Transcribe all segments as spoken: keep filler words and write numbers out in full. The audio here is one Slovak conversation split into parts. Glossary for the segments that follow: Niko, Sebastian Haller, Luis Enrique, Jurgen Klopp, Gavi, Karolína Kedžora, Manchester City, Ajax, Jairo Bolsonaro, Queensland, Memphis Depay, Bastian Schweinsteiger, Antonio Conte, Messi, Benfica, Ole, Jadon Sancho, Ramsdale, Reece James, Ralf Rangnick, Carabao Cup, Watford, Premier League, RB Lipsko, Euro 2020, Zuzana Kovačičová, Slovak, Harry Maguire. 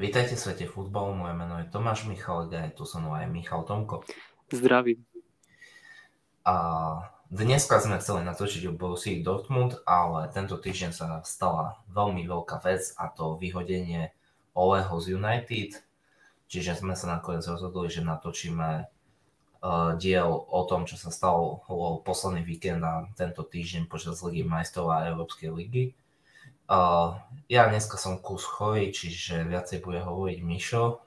Vítajte v svete futbalu, moje meno je Tomáš Michalga, je tu so mnou aj Michal Tomko. Zdravím. A dneska sme chceli natočiť o Borussii Dortmund, ale tento týždeň sa stala veľmi veľká vec, a to vyhodenie Oleho z United. Čiže sme sa nakoniec rozhodli, že natočíme diel o tom, čo sa stalo posledný víkend a tento týždeň počas Ligy majstrov a Európskej ligy. Uh, ja dneska som kus chorý, čiže viacej bude hovoriť Mišo.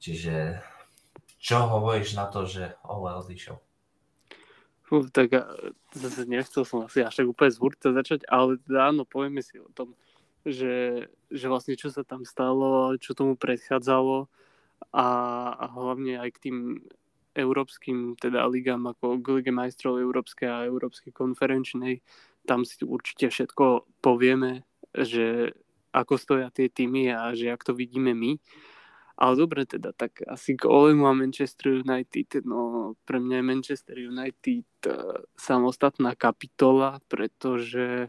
Čiže čo hovoríš na to, že Ole odišiel? Uh, tak zase nechcel som asi až tak úplne z hurta začať, ale áno, povieme si o tom, že, že vlastne čo sa tam stalo, čo tomu predchádzalo a, a hlavne aj k tým európskym, teda ligám ako k Lige majstrov európskej a európskej konferenčnej. Tam si určite všetko povieme, že ako stoja tie týmy a že jak to vidíme my. Ale dobre teda, tak asi k Olemu a Manchester United, no pre mňa je Manchester United samostatná kapitola, pretože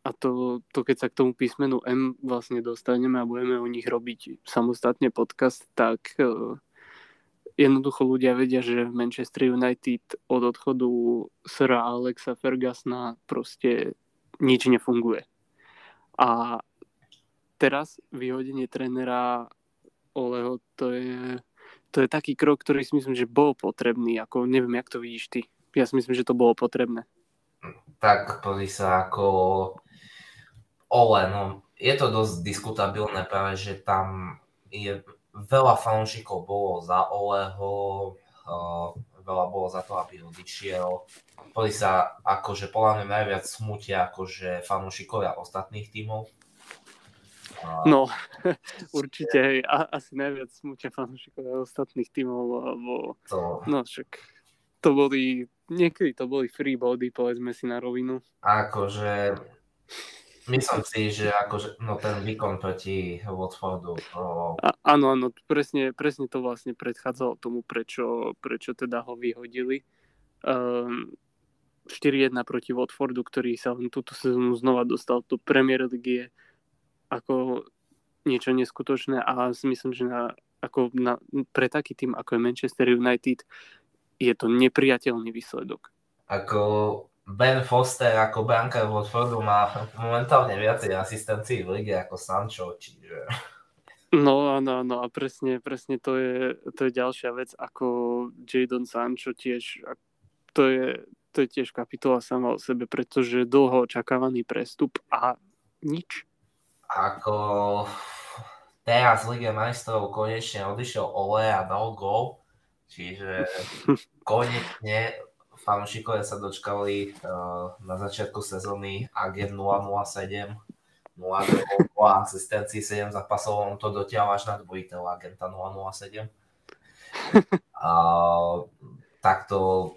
a to, to keď sa k tomu písmenu M vlastne dostaneme a budeme o nich robiť samostatne podcast, tak jednoducho ľudia vedia, že Manchester United od odchodu Sira Alexa Fergusona proste nič nefunguje. A teraz vyhodenie trénera Oleho, to je, to je taký krok, ktorý si myslím, že bol potrebný. Ako, neviem, jak to vidíš ty. Ja si myslím, že to bolo potrebné. Tak pozri sa ako Ole, no je to dosť diskutabilné, práve že tam je veľa fanúšikov bolo za Oleho, uh, veľa bolo za to, aby odišiel. Podľa sa, akože podľa mňa najviac smutia akože fanúšikovia ostatných tímov. No, určite, hej, a, asi najviac smútia fanúšikovia ostatných tímov, lebo to, no však to boli, niekedy to boli free body, povedzme si na rovinu. Akože, myslím si, že akože, no, ten výkon proti Watfordu. To a, áno, áno, presne, presne to vlastne predchádzalo tomu, prečo, prečo teda ho vyhodili. Um, štyri jedna proti Watfordu, ktorý sa len túto sezónu znova dostal do Premier League, ako niečo neskutočné, a myslím, že na, ako na, pre taký tým ako je Manchester United je to nepriateľný výsledok. Ako Ben Foster ako brankár Watfordu má momentálne viacej asistencií v lige ako Sancho, čiže no áno, áno, a presne, presne to je, to je ďalšia vec, ako Jadon Sancho tiež. To je, to je tiež kapitola sama o sebe, pretože dlho očakávaný prestup a nič. Ako teraz v Lige majstrov konečne odišiel Ole a dal gól, čiže konečne fanúšikové sa dočkali uh, na začiatku sezóny agent nula nula sedem, nula nula a asistencii sedem zápasov, on to dotiaľ až na dvojiteľ agenta nula nula sedem. Uh, takto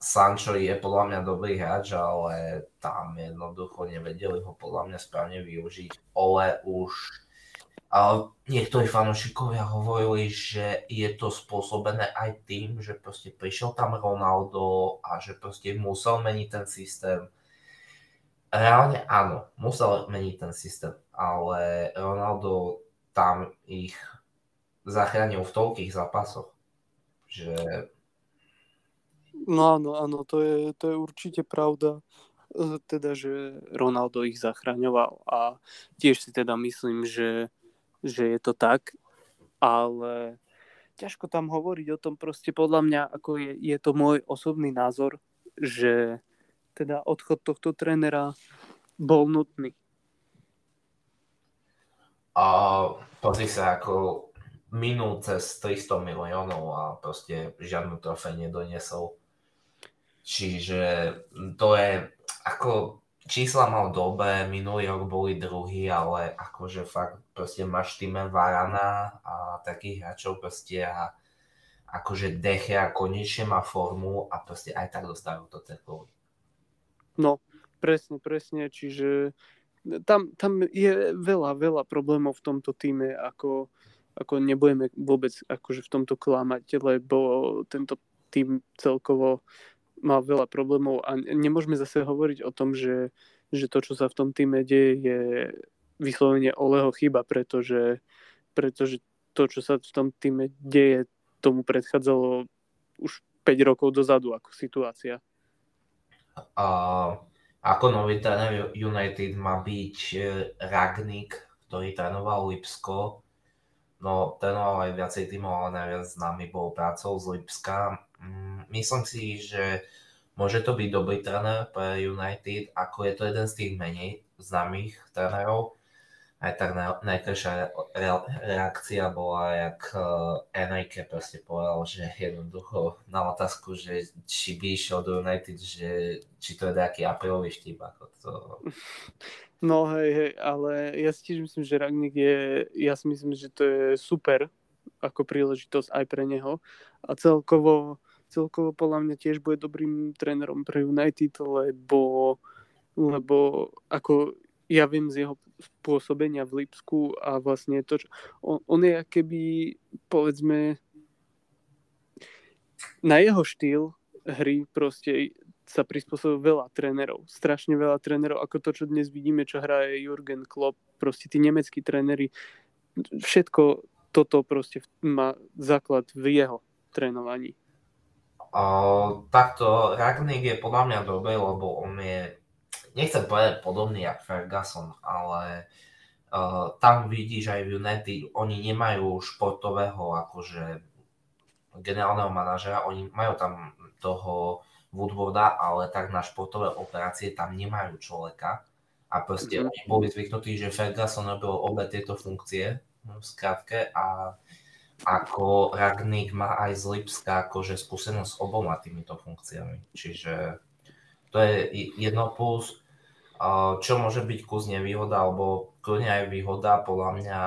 Sancho je podľa mňa dobrý hráč, ale tam jednoducho nevedeli ho podľa mňa správne využiť. Ole už, ale niektorí fanúšikovia hovorili, že je to spôsobené aj tým, že proste prišiel tam Ronaldo a že proste musel meniť ten systém. Reálne áno, musel meniť ten systém, ale Ronaldo tam ich zachránil v toľkých zápasoch, že no áno, áno, to je, to je určite pravda, teda, že Ronaldo ich zachraňoval a tiež si teda myslím, že, že je to tak, ale ťažko tam hovoriť o tom, proste podľa mňa, ako je, je to môj osobný názor, že teda odchod tohto trénera bol nutný. A pozri sa, ako minul cez tristo miliónov a proste žiadnu trofej nedoniesol. Čiže to je, ako čísla mal dobre, minulý rok boli druhý, ale akože fakt proste máš týme Varana a takých hráčov proste a akože Dechia konečne má formu a proste aj tak dostanú to ceklovi. No, presne, presne, čiže tam, tam je veľa, veľa problémov v tomto týme, ako, ako nebudeme vôbec akože v tomto klamať, lebo tento tým celkovo má veľa problémov a nemôžeme zase hovoriť o tom, že, že to, čo sa v tom týme deje, je vyslovene Oleho chyba, pretože pretože to, čo sa v tom týme deje, tomu predchádzalo už päť rokov dozadu ako situácia. A ako nový tréner United má byť Rangnick, ktorý trénoval Lipsko. No, trénoval aj viacej tímov, ale najviac známy bol prácou z Lipska. Myslím si, že môže to byť dobrý tréner pre United, ako je to jeden z tých menej známych trénerov. Aj tak najkrajšia reakcia bola, jak Enrique proste povedal, že jednoducho na otázku, že či by išiel do United, že či to je nejaký aprílový štíp, ako to... No hej, hej, ale ja si tiež myslím, že Rangnick je, ja si myslím, že to je super ako príležitosť aj pre neho a celkovo, celkovo podľa mňa tiež bude dobrým trénerom pre United, lebo, lebo ako ja viem z jeho pôsobenia v Lipsku a vlastne to, čo, on, on je akéby, povedzme, na jeho štýl hry proste sa prispôsobil veľa trénerov. Strašne veľa trénerov, ako to, čo dnes vidíme, čo hraje Jurgen Klopp, proste tí nemeckí tréneri. Všetko toto proste má základ v jeho trénovaní. O, takto, Rangnick je podľa mňa dobrý, lebo on je, nechcem povedať podobný jak Ferguson, ale o, tam vidíš aj v United, oni nemajú športového akože generálneho manažera, oni majú tam toho Woodwarda, ale tak na športové operácie tam nemajú človeka a proste mm-hmm. oni boli zvyknutí, že Ferguson robil obe tieto funkcie v skratke a ako Rangnick má aj z Lipska akože skúsenosť s oboma týmito funkciami, čiže to je jedno plus, čo môže byť kus nevýhoda alebo kľudne aj výhoda, podľa mňa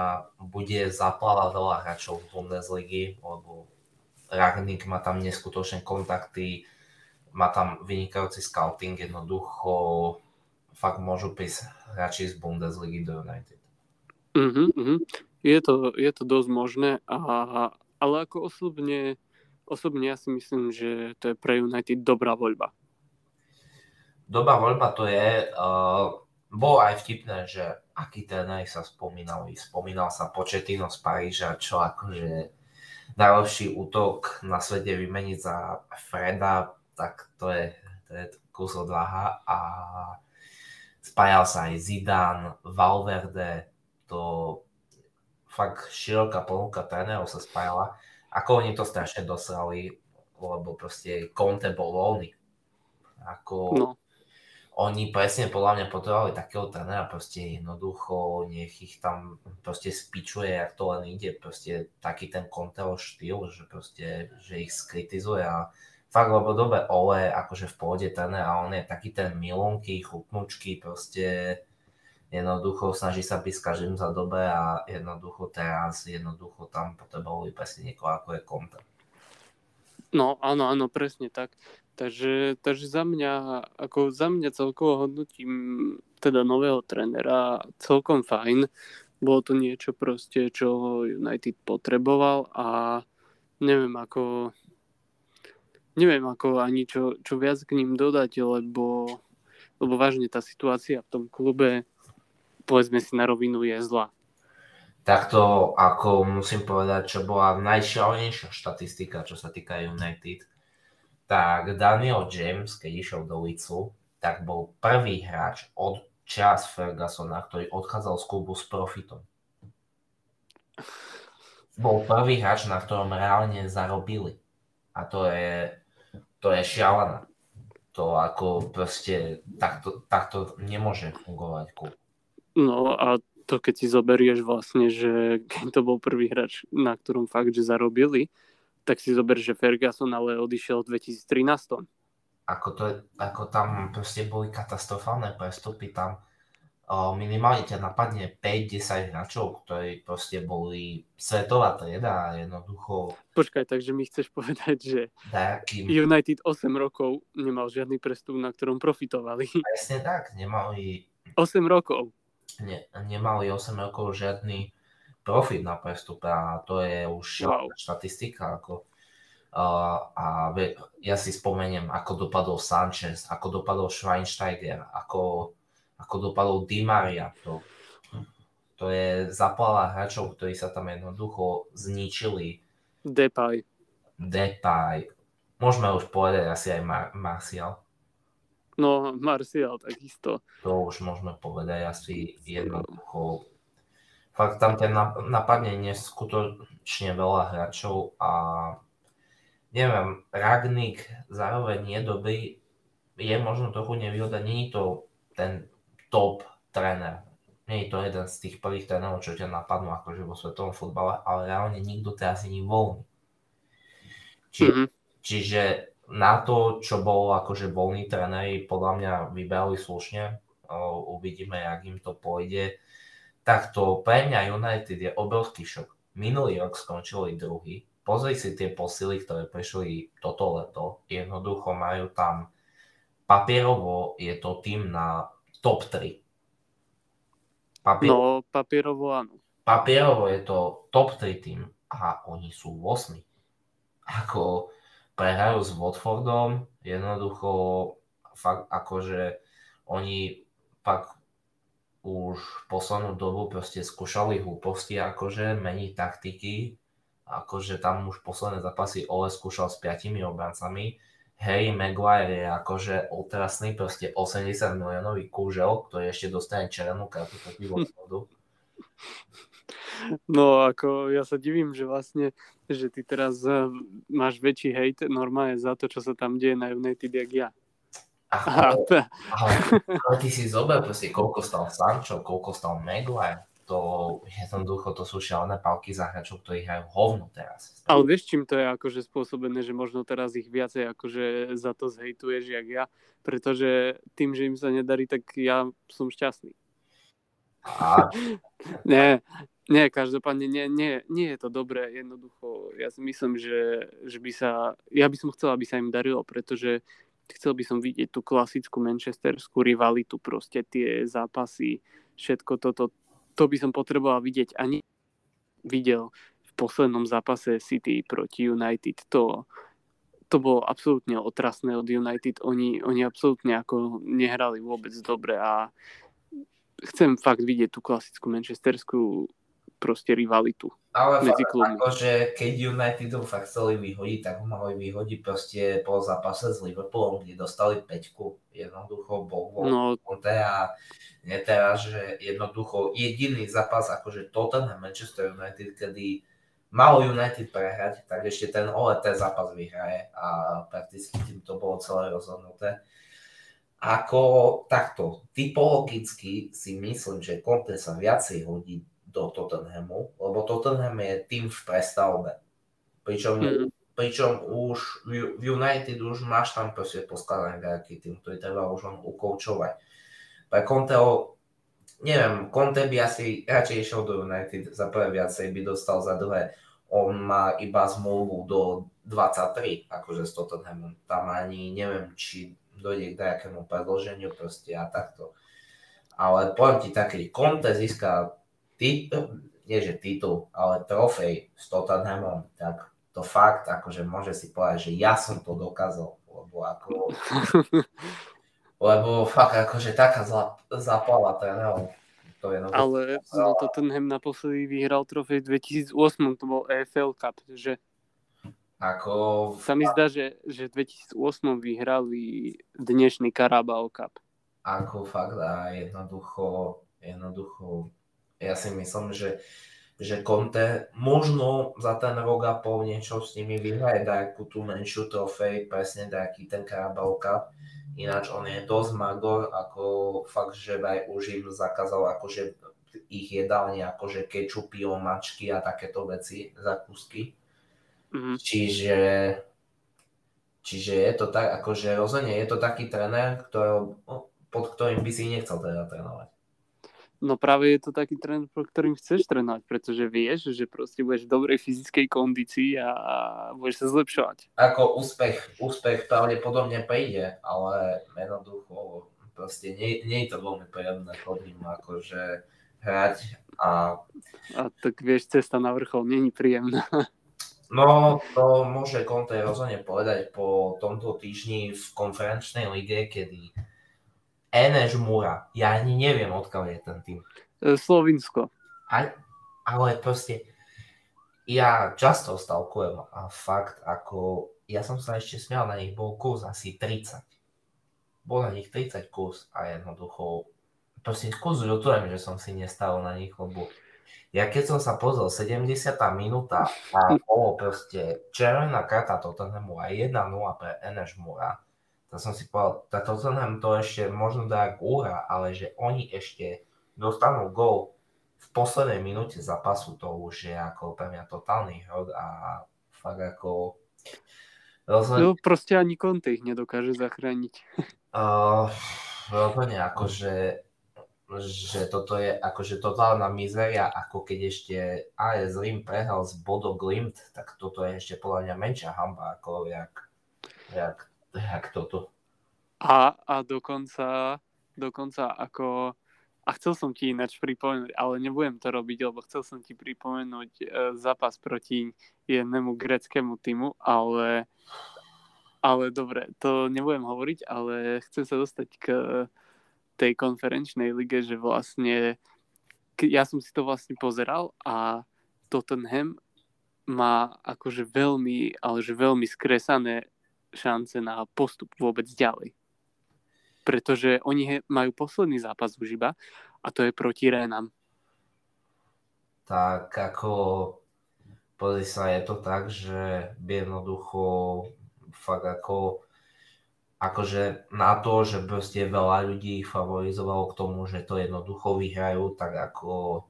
bude zapláva veľa hráčov v Bundesligy, lebo Rangnick má tam neskutočné kontakty, má tam vynikajúci scouting, jednoducho fakt môžu prísť hráči z Bundesligy do United. Mm-hmm, mm-hmm. Je to, je to dosť možné, a, ale ako osobne, osobne ja si myslím, že to je pre United dobrá voľba. Dobrá voľba to je. Uh, bolo aj vtipné, že aký tréneri sa spomínali. Spomínal sa Pochettino z Paríža, čo akože najlepší útok na svete vymeniť za Freda, tak to je, to je kus odvaha, a spájal sa aj Zidane, Valverde, to fakt široká ponuka trénerov sa spájala. Ako oni to strašne dosrali, lebo proste Conte bol voľný. Ako no. Oni presne podľa mňa potrebovali takého trénera, proste jednoducho nech ich tam proste spičuje, jak to len ide, proste taký ten Conteho štýl, že proste, že ich skritizuje a fakt, lebo dobre, Ole akože v pohode tréner a on je taký ten milonky, chutnučky, proste jednoducho snaží sa byť s každým za dobre a jednoducho teraz, jednoducho tam potrebovali presne niekoho, ako je Conte. No áno, áno, presne tak. Takže, takže za mňa, ako za mňa celkovo hodnotím teda nového trénera celkom fajn. Bolo to niečo proste, čo United potreboval a neviem ako... Neviem ako ani čo, čo viac k ním dodať, lebo, lebo vážne tá situácia v tom klube, povedzme si na rovinu, je zlá. Takto ako musím povedať, čo bola najšialenejšia štatistika, čo sa týka United, tak Daniel James, keď išiel do Leedsu, tak bol prvý hráč od čias Fergusona, ktorý odchádzal z klubu s profitom. Bol prvý hráč, na ktorom reálne zarobili. A to je To je šialené. To ako proste takto, takto nemôže fungovať klub. No a to keď si zoberieš vlastne, že keď to bol prvý hráč, na ktorom fakt, že zarobili, tak si zober, že Ferguson ale odišiel v dvetisíctrinásť. Ako, to je, ako tam proste boli katastrofálne prestupy, tam o, minimálne ťa napadne päť až desať hráčov, ktorí proste boli svetová trieda a jednoducho... Počkaj, takže mi chceš povedať, že nejakým... United osem rokov nemal žiadny prestup, na ktorom profitovali. Presne tak, nemali... osem rokov? Ne, nemali osem rokov žiadny profit na prestupe a to je už wow. Štatistika. Ako, uh, a ve, ja si spomeniem, ako dopadol Sanchez, ako dopadol Schweinsteiger, ako, ako dopadol Di Maria. To, to To je záplava hráčov, ktorí sa tam jednoducho zničili. Depay. Depay. Môžeme už povedať asi aj Mar- Martial. No, Martial takisto. To už môžeme povedať asi jednoducho. Fakt tam ten napadne neskutočne veľa hráčov a neviem, Rangnick zároveň je dobrý, je možno trochu nevýhoda, nie je to ten top tréner. Nie je to jeden z tých prvých trénerov, čo ťa napadnú akože vo svetovom futbale, ale reálne nikto teraz nie voľný. Či, mm-hmm. Čiže na to, čo bolo akože voľní tréneri, podľa mňa vybrali slušne. Uvidíme, jak im to pôjde. Takto pre mňa United je obrovský šok. Minulý rok skončili druhý. Pozri si tie posily, ktoré prišli toto leto. Jednoducho majú tam papierovo, je to tým na top tri. Papier... No, papierovo áno. Papierovo je to top tri tým a oni sú osmi. Ako prehrajú s Watfordom, jednoducho fakt akože oni pak už poslednú dobu proste skúšali hlúposti, akože meniť taktiky, akože tam už posledné zápasy Ole skúšal s piatimi obrancami. Harry Maguire je akože otrasný, proste osemdesiat miliónový kúžel, ktorý ešte dostane červenú kartu proti Watfordu. No ako ja sa divím, že vlastne, že ty teraz máš väčší hejt normálne za to, čo sa tam deje na United, jak ja. Aha, ale, ale, ale ty si zober proste, koľko stal Sancho, koľko stal Maguire. To jednoducho, to sú šialené pálky za hráčov, ktorí hrajú hovno teraz. Ale vieš, čím to je akože spôsobené, že možno teraz ich viacej akože za to zhejtuješ, jak ja, pretože tým, že im sa nedarí, tak ja som šťastný. A... nie, nie, každopádne nie, nie, nie je to dobré, jednoducho, ja si myslím, že, že by sa, ja by som chcel, aby sa im darilo, pretože chcel by som vidieť tú klasickú manchesterskú rivalitu, proste tie zápasy, všetko toto. To by som potreboval vidieť ani videl v poslednom zápase City proti United. To, to bolo absolútne otrasné od United. Oni, oni absolútne ako nehrali vôbec dobre a chcem fakt vidieť tú klasickú manchesterskú proste rivalitu. Ale medzi klubmi. Akože keď United fakt chceli vyhodiť, tak ho mali vyhodiť proste po zápase s Liverpoolom, kde dostali päťku. Jednoducho bol no. A neteraz, že jednoducho jediný zápas akože Tottenham Manchester United, kedy mal United prehrať, tak ešte ten Ole ten zápas vyhraje a prakticky tým to bolo celé rozhodnuté. Ako takto, typologicky si myslím, že Conte sa viacej hodí do Tottenhamu, lebo Tottenham je tým v prestavbe. Pričom, mm. pričom už v United už máš tam proste poskladaný nejaký tým, ktorý treba už len ukoučovať. Pre Conteho, neviem, Conte by asi radšej išiel do United, za prvé viacej by dostal, za druhé, on má iba zmluvu do dvadsaťtri, akože s Tottenhamom. Tam ani neviem, či dojde k nejakému predĺženiu proste a takto. Ale poviem ti taký, Conte získa titul, nie že titul, ale trofej s Tottenhamom, tak to fakt, akože môže si povedať, že ja som to dokázal, lebo ako lebo fakt, akože taká zla, zapala trénerov. To je nový, ale no, Tottenham naposledy vyhral trofej v dvetisíc osem, to bol E F L Cup, že ako sa mi zdá, že, že v dvetisíc osem vyhrali dnešný Carabao Cup. Ako fakt a jednoducho jednoducho ja si myslím, že, že Conte možno za ten rok a pol niečo s nimi vyhraje nejakú tú menšiu trofej, presne nejaký ten Carabao Cup. Ináč on je dosť magor, ako fakt, že aj už im zakázal akože ich jedálne, akože kečupy, omačky a takéto veci, zakúsky. Mm-hmm. Čiže, čiže je to tak, akože rozhodne je to taký trenér, ktorý, pod ktorým by si nechcel teda trénovať. No práve je to taký tréner, pro ktorým chceš trénovať, pretože vieš, že proste budeš v dobrej fyzickej kondícii a budeš sa zlepšovať. Ako úspech, úspech pravdepodobne príde, ale jednoducho proste nie, nie je to veľmi príjemné chodím, akože hrať a... A tak vieš, cesta na vrchol nie je príjemná. No, to môže Conte rozhodne povedať po tomto týždni v konferenčnej lige, kedy Enez Mura. Ja ani neviem, odkiaľ je ten tým. Slovinsko. Aj, ale proste, ja často stalkujem a fakt, ako ja som sa ešte smial, na nich bol kurz asi tridsať. Bol na nich tridsať kurz a jednoducho, proste kurz ľutujem, že som si nestal na nich, lebo ja keď som sa pozrel, sedemdesiata minúta a bolo proste červená karta Tottenhamu a jeden nula pre Enez Mura, tak som si povedal, tá Tottenham to ešte možno dá úra, ale že oni ešte dostanú gól v poslednej minúte zápasu, to už je ako pre mňa totálny hrod a fakt ako... Rozhodne... No proste ani Conte ich nedokáže zachrániť. Uh, rozhodne akože... že toto je akože totálna mizeria, ako keď ešte á es Rím prehral z Bodo Glimt, tak toto je ešte podľa mňa menšia hanba, ako jak, jak, jak toto. A, a dokonca, dokonca ako, a chcel som ti ináč pripomenúť, ale nebudem to robiť, lebo chcel som ti pripomenúť e, zápas proti jednému gréckemu tímu, ale, ale dobre, to nebudem hovoriť, ale chcem sa dostať k tej konferenčnej lige, že vlastne ja som si to vlastne pozeral a Tottenham má akože veľmi, ale že veľmi skresané šance na postup vôbec ďalej. Pretože oni majú posledný zápas už iba a to je proti Renám. Tak ako pozri sa, je to tak, že jednoducho fakt ako akože na to, že proste veľa ľudí ich favorizovalo k tomu, že to jednoducho vyhrajú, tak ako,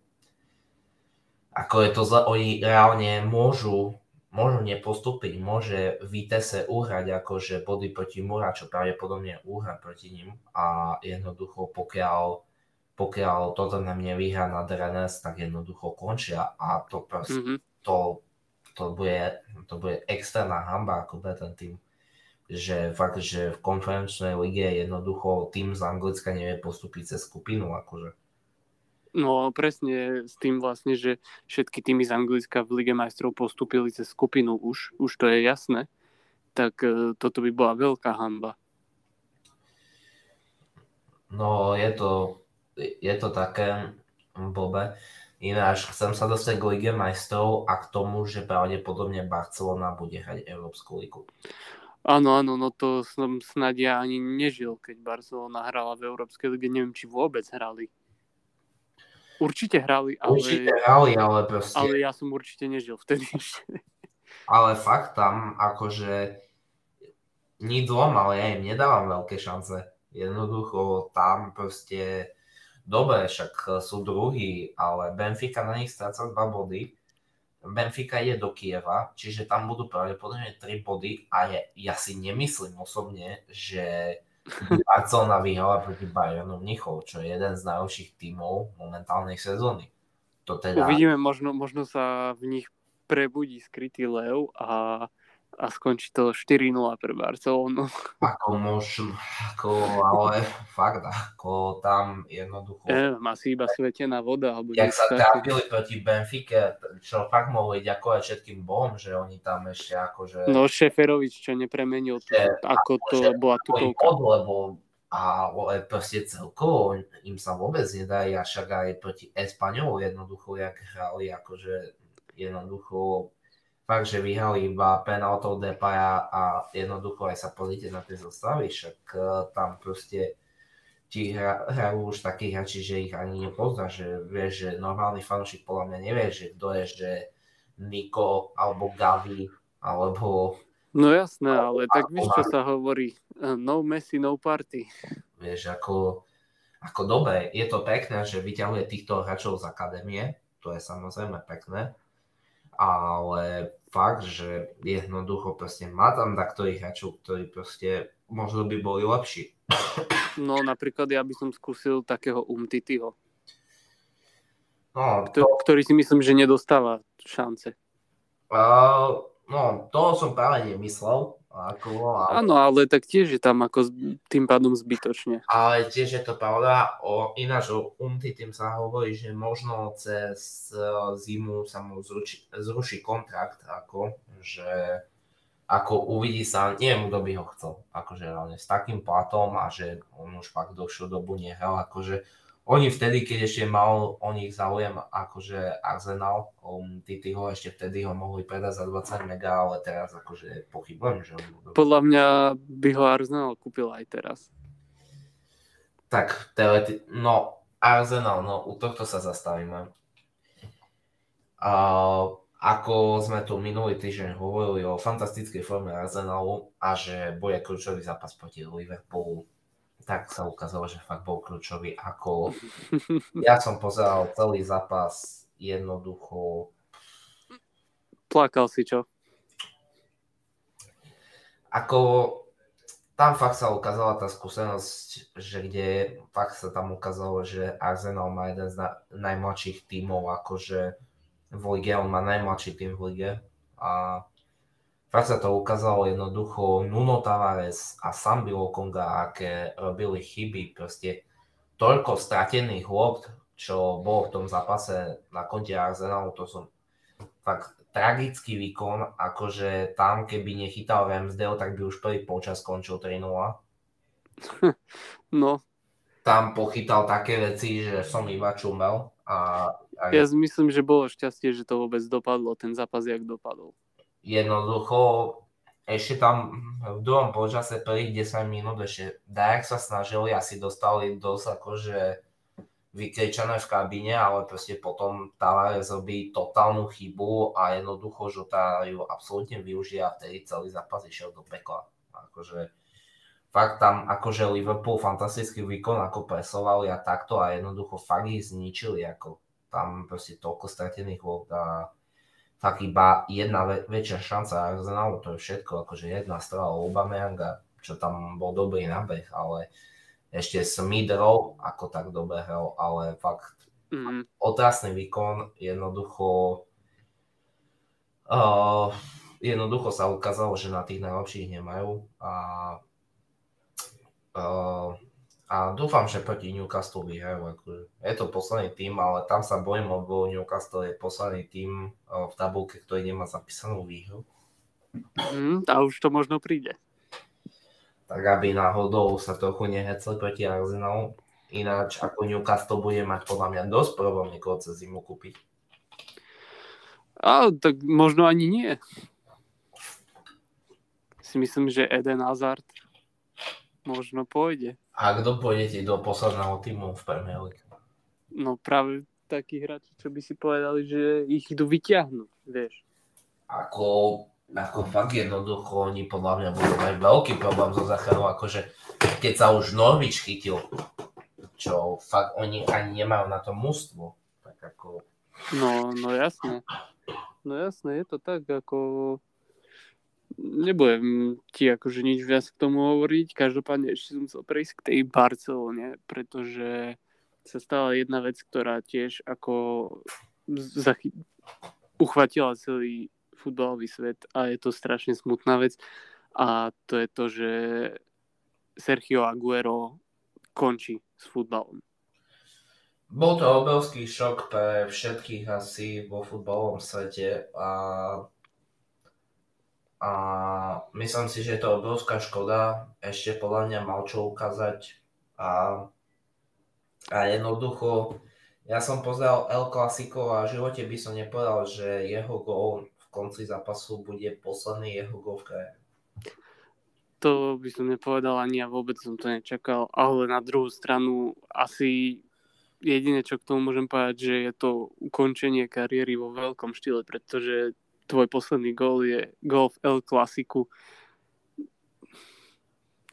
ako je to zle, oni reálne môžu, môžu nepostúpiť, môže Vitesse uhrať akože body proti Mura, čo pravdepodobne uhra proti ním a jednoducho pokiaľ, pokiaľ toto na mne vyhrá na dé en es, tak jednoducho končia a to proste, mm-hmm. to, to, bude, to bude extrémna hanba ako pre ten tým. Že fakt, že v konferenčnej lige jednoducho tým z Anglicka nevie postúpiť cez skupinu, akože. No presne s tým vlastne, že všetky týmy z Anglicka v Lige majstrov postúpili cez skupinu už, už to je jasné, tak e, toto by bola veľká hanba. No je to, je to také blbé. Ináč chcem sa dostať k Lige majstrov a k tomu, že pravdepodobne Barcelona bude hrať Európsku ligu. Áno, áno, no to som snad ja ani nežil, keď Barcelona hrala v Európskej lige, neviem, či vôbec hrali. Určite hrali, ale... Určite hrali, ale proste... Ale ja som určite nežil vtedy ešte. Ale fakt tam, akože... Nič zlom, ale ja im nedávam veľké šance. Jednoducho tam proste... Dobre, však sú druhí, ale Benfica na nich stráca dva body. Benfica je do Kieva, čiže tam budú pravdepodobne tri body a je, ja si nemyslím osobne, že Barcelona vyhrala proti Bayernu Mníchov, čo je jeden z najlepších tímov momentálnej sezóny. To teda... Uvidíme, možno, možno sa v nich prebudí skrytý lev a, a skončí to štyri nula pre Barcelonu. Ako možno, ako, ale fakt, ako tam jednoducho... E, asi iba svetená voda. Jak sa trápili proti Benfike, čo fakt mohli ďakovať všetkým bohom, že oni tam ešte akože... No Šeferovič, čo nepremenil, to, že, ako to bola tutovka. Ale proste celkovo im sa vôbec nedají, a však aj proti Espaňolu jednoducho, jak hrali, akože jednoducho... Fakt, že vyhrali iba penaltou Depaja a jednoducho aj sa pozrite na tie zostavy, však tam proste ti hra, hrajú už takí hráči, že ich ani nepozná, že vieš, že normálny fanúšik podľa mňa nevie, že kto je, že Niko alebo Gavi, alebo... No jasné, ale tak vieš, čo sa hovorí, no Messi, no party. Vieš, ako, ako dobre, je to pekné, že vyťahuje týchto hráčov z akadémie, to je samozrejme pekné, ale fakt, že jednoducho proste má tam taktorých hráčov, ktorí proste možno by boli lepší. No napríklad ja by som skúsil takého Umtitiho, no, to... ktorý si myslím, že nedostáva šance. Uh, no toho som práve nemyslel. Ako, ale... Áno, ale tak tiež je tam ako tým pádom zbytočne. Ale tiež je to pravda, o, ináč o Umty tým sa hovorí, že možno cez zimu sa mu zruči, zruší kontrakt, ako, že ako uvidí sa, neviem, kto by ho chcel, akože reálne s takým platom a že on už fakt dlhšiu dobu nehral, akože Oni vtedy, keď ešte mal o nich záujem akože Arsenal, um, tí, tí ho ešte vtedy ho mohli predať za dvadsať mega, ale teraz akože pochybujem, že... Podľa mňa by ho Arsenal kúpil aj teraz. Tak, teleti... no Arsenal, no u tohto sa zastavíme. Uh, ako sme tu minulý týždeň hovorili o fantastickej forme Arsenalu a že bude kľúčový zápas proti Liverpoolu, tak sa ukázalo, že fakt bol kľúčový. Ako ja som pozeral celý zápas, jednoducho plakal si, čo? Ako tam fakt sa ukázala tá skúsenosť, že kde fakt sa tam ukázalo, že Arsenal má jeden z na, najmladších tímov akože v lige, on má najmladší tím v lige a fakt sa to ukázalo jednoducho. Nuno Tavares a Sambi Lokonga, aké robili chyby, proste toľko stratených lôb, čo bolo v tom zápase na konte Arsenalu, to som fakt tragický výkon, akože tam keby nechytal Ramsdale, tak by už prvý polčas skončil tri nula. No. Tam pochytal také veci, že som iba čumel. A, a... Ja myslím, že bolo šťastie, že to vôbec dopadlo, ten zápas jak dopadol. Jednoducho, ešte tam v druhom polčase prvých desať minút ešte Dajak sa snažili, asi dostali dosť akože vykričané v kabíne, ale proste potom Tavares robí totálnu chybu a jednoducho Žota ju absolútne využia a vtedy celý zápas išiel do pekla. Akože fakt tam akože Liverpool fantastický výkon, ako presovali a takto a jednoducho fakt ich zničili, ako tam proste toľko stratených hôb a tak iba jedna vä- väčšia šanca Arsenalu, to je všetko, akože jedna strela Aubameyanga, čo tam bol dobrý nabeh, ale ešte Smith Rowe, ako tak dobre hral, ale fakt mm. otrasný výkon, jednoducho uh, jednoducho sa ukázalo, že na tých najlepších nemajú a, uh, a dúfam, že proti Newcastle vyhrajú. Je to posledný tým, ale tam sa bojím, lebo Newcastle je posledný tým v tabulke, ktorý nemá zapísanú výhru. Mm, a už to možno príde. Tak aby náhodou sa trochu nehecli proti Arsenalu. Ináč ako Newcastle bude mať podľa mňa dosť problém niekoho cez zimu kúpiť. A tak možno ani nie. Si myslím, že Eden Hazard možno pôjde. A kto pôjdete do posledného týmu v Premier League? No práve takí hráči, čo by si povedali, že ich idú vyťahnuť, vieš. Ako, ako fakt jednoducho, oni podľa mňa budú mať veľký problém so záchranou, akože keď sa už Norwich chytil, čo fakt oni ani nemajú na to mužstvo, tak ako... No, no jasné. No jasné, je to tak, ako... Nebudem ti akože nič viac k tomu hovoriť. Každopádne ešte som chcel prejsť k tej Barcelone, pretože sa stala jedna vec, ktorá tiež ako zachy- uchvatila celý futbalový svet a je to strašne smutná vec. A to je to, že Sergio Agüero končí s futbalom. Bol to obrovský šok pre všetkých asi vo futbalovom svete a A myslím si, že je to obrovská škoda, ešte podľa mňa mal čo ukázať. A, a jednoducho, ja som pozeral El Clásico a v živote by som nepovedal, že jeho gól v konci zápasu bude posledný jeho gól v kariére. To by som nepovedal ani ja, vôbec som to nečakal, ale na druhú stranu asi jedine, čo k tomu môžem povedať, že je to ukončenie kariéry vo veľkom štýle, pretože tvoj posledný gól je gól v El Clásiku.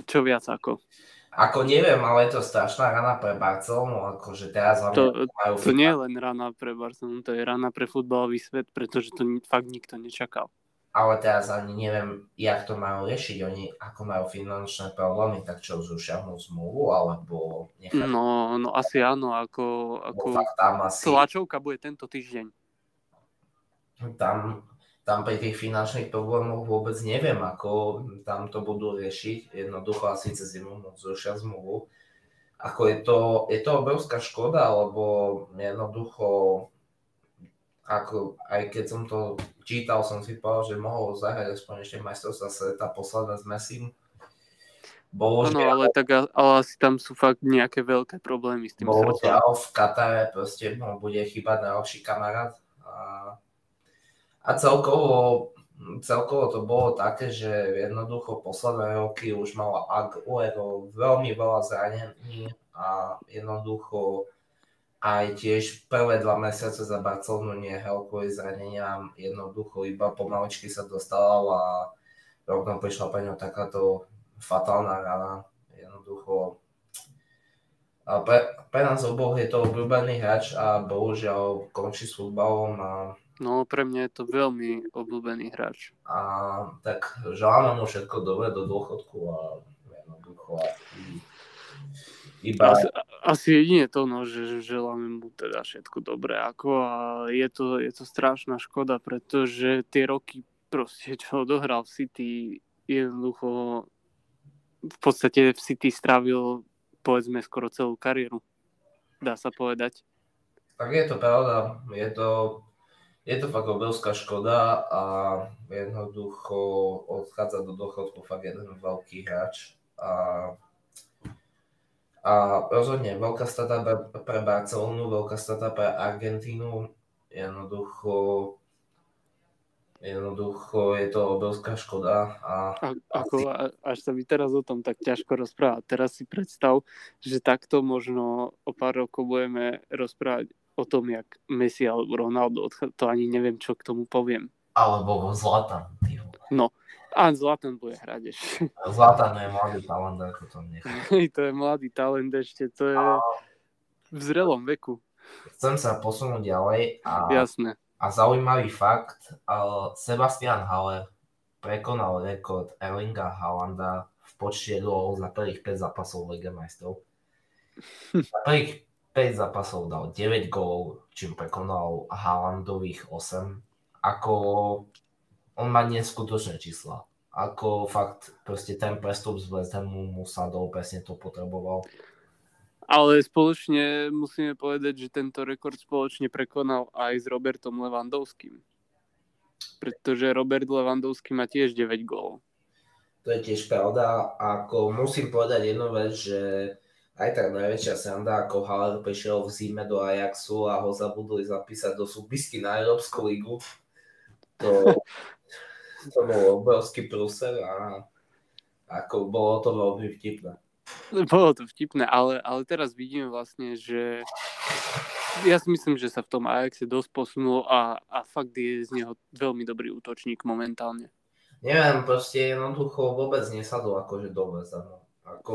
Čo viac ako? Ako neviem, ale je to strašná rana pre Barcelonu. Akože teraz to majú to nie je len rana pre Barcelonu, to je rana pre futbalový svet, pretože to fakt nikto nečakal. Ale teraz ani neviem, jak to majú riešiť. Oni ako majú finančné problémy, tak čo zrušiavnú zmluvu, alebo nechať... No, no asi áno, ako, ako... Asi... tlačovka bude tento týždeň. Tam... Tam pri tých finančných problémoch vôbec neviem, ako tam to budú riešiť. Jednoducho asi cez zimu zrušia zmluvu. Ako je to, je to obrovská škoda, lebo jednoducho, ako, aj keď som to čítal, som si povedal, že mohol zahrať aspoň ešte majstrovstvá sveta, posledné s Messim. Bolo, ano, že ale, tak, ale asi tam sú fakt nejaké veľké problémy s tým srdcom. Bolo, že v Katare proste no, bude chýbať najlepší kamarát. A, a celkovo, celkovo to bolo také, že jednoducho posledné roky už mala Agüero veľmi veľa zranení a jednoducho aj tiež prvé dva mesiace za Barcelonu nehral kvôli zraneniam. Jednoducho iba pomaličky sa dostala a rovno prišla pre ňou takáto fatálna rana, jednoducho. A pre, pre nás oboch je to obľúbený hráč a bohužiaľ končí s futbalom. A... No, pre mňa je to veľmi obľúbený hráč. A tak želáme mu všetko dobre do dôchodku a jednoducho. A... Iba... Asi, asi jedine to, no, že želáme mu teda všetko dobré. Ako, a je to, je to strašná škoda, pretože tie roky proste, čo dohral v City, jednoducho v podstate v City strávil povedzme skoro celú kariéru, dá sa povedať. Tak je to pravda, je to, je to fakt obrovská škoda a jednoducho odchádza do dôchodku fakt jeden veľký hráč a, a rozhodne veľká strata pre Barcelonu, veľká strata pre Argentínu, jednoducho Jednoducho je to obrovská škoda. A... A, ako, až sa mi teraz o tom tak ťažko rozprávať. Teraz si predstav, že takto možno o pár rokov budeme rozprávať o tom, jak Messi alebo Ronaldo, to ani neviem, čo k tomu poviem. Alebo Zlatan. No, a Zlatan bude hrať ešte. Zlatan je mladý talent, ako to nechám. To je mladý talent ešte, to je a... v zrelom veku. Chcem sa posunúť ďalej. A... Jasné. A zaujímavý fakt, Sebastian Haller prekonal rekord Erlinga Haalanda v počte gólov za prvých päť zápasov v Lige majstrov. Za prvých päť zápasov dal deväť gólov, čím prekonal Haalandových osem. Ako on má neskutočné čísla. Ako fakt proste ten prestup z West Hamu mu sa dol, presne to potreboval. Ale spoločne musíme povedať, že tento rekord spoločne prekonal aj s Robertom Lewandowským. Pretože Robert Lewandowský má tiež deväť gólov. To je tiež pravda. Ako musím povedať jednu vec, že aj tak najväčšia sranda, ako Haller prišiel v zime do Ajaxu a ho zabudli zapísať do súpisky na Európsku ligu. To, to bol obrovský prúser a ako bolo to veľmi vtipné. Bolo to vtipné, ale, ale teraz vidíme vlastne, že ja si myslím, že sa v tom Ajaxe dosť posunul a, a fakt je z neho veľmi dobrý útočník momentálne. Neviem, proste jednoducho vôbec nesadol akože dobre za mnou. Ako,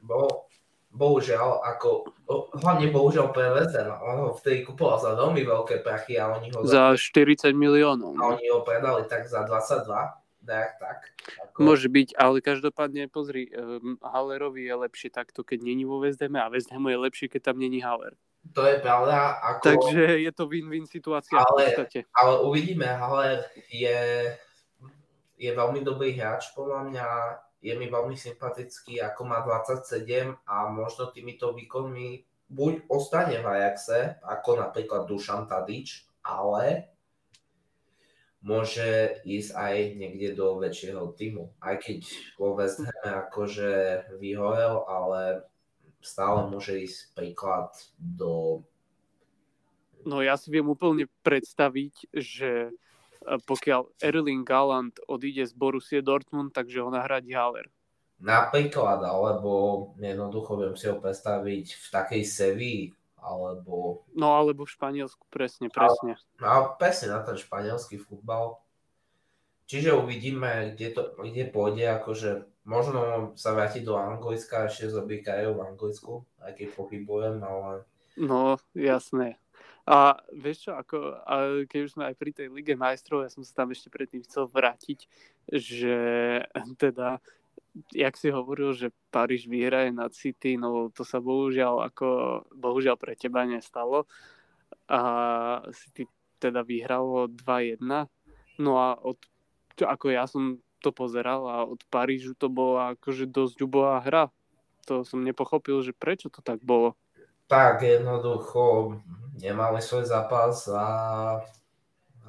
bo, bohužiaľ, ako, hlavne bohužiaľ pre Vezen, on ho vtedy kupoval za veľmi veľké prachy a oni ho... Za štyridsať miliónov. A oni ho predali tak za dvadsaťdva. Tak, tak. Ako... Môže byť, ale každopádne pozri, um, Hallerovi je lepšie takto, keď není vo West Hamu a West Hamu je lepšie, keď tam není Haller. To je pravda. Ako... Takže je to win-win situácia ale, v podstate. Ale uvidíme, Haller je, je veľmi dobrý hráč, podľa mňa je mi veľmi sympatický, ako má dvadsaťsedem a možno týmito výkonmi buď ostane v Ajaxe, ako napríklad Dušan Tadič, ale... môže ísť aj niekde do väčšieho týmu. Aj keď vo West Ham akože vyhorel, ale stále môže ísť príklad do... No ja si viem úplne predstaviť, že pokiaľ Erling Haaland odíde z Borussia Dortmund, takže ho nahradí Haller. Napríklad, alebo jednoducho viem si ho predstaviť v takej Sevii, alebo... No, alebo v Španielsku, presne, presne. A, a presne na ten španielský futbal. Čiže uvidíme, kde to, kde pôjde, akože možno sa vrátiť do Anglicka, ešte zrobiť kariéru v Anglicku, aj keď pochybujem, ale... No, jasné. A vieš čo, ako, keď už sme aj pri tej Lige majstrov, ja som sa tam ešte predtým chcel vrátiť, že teda... Jak si hovoril, že Paríž vyhraje nad City, no to sa bohužiaľ ako bohužiaľ pre teba nestalo. A City teda vyhralo dva jedna. No a od, čo, ako ja som to pozeral a od Parížu to bola akože dosť ľubová hra. To som nepochopil, že prečo to tak bolo. Tak jednoducho nemali svoj zápas a,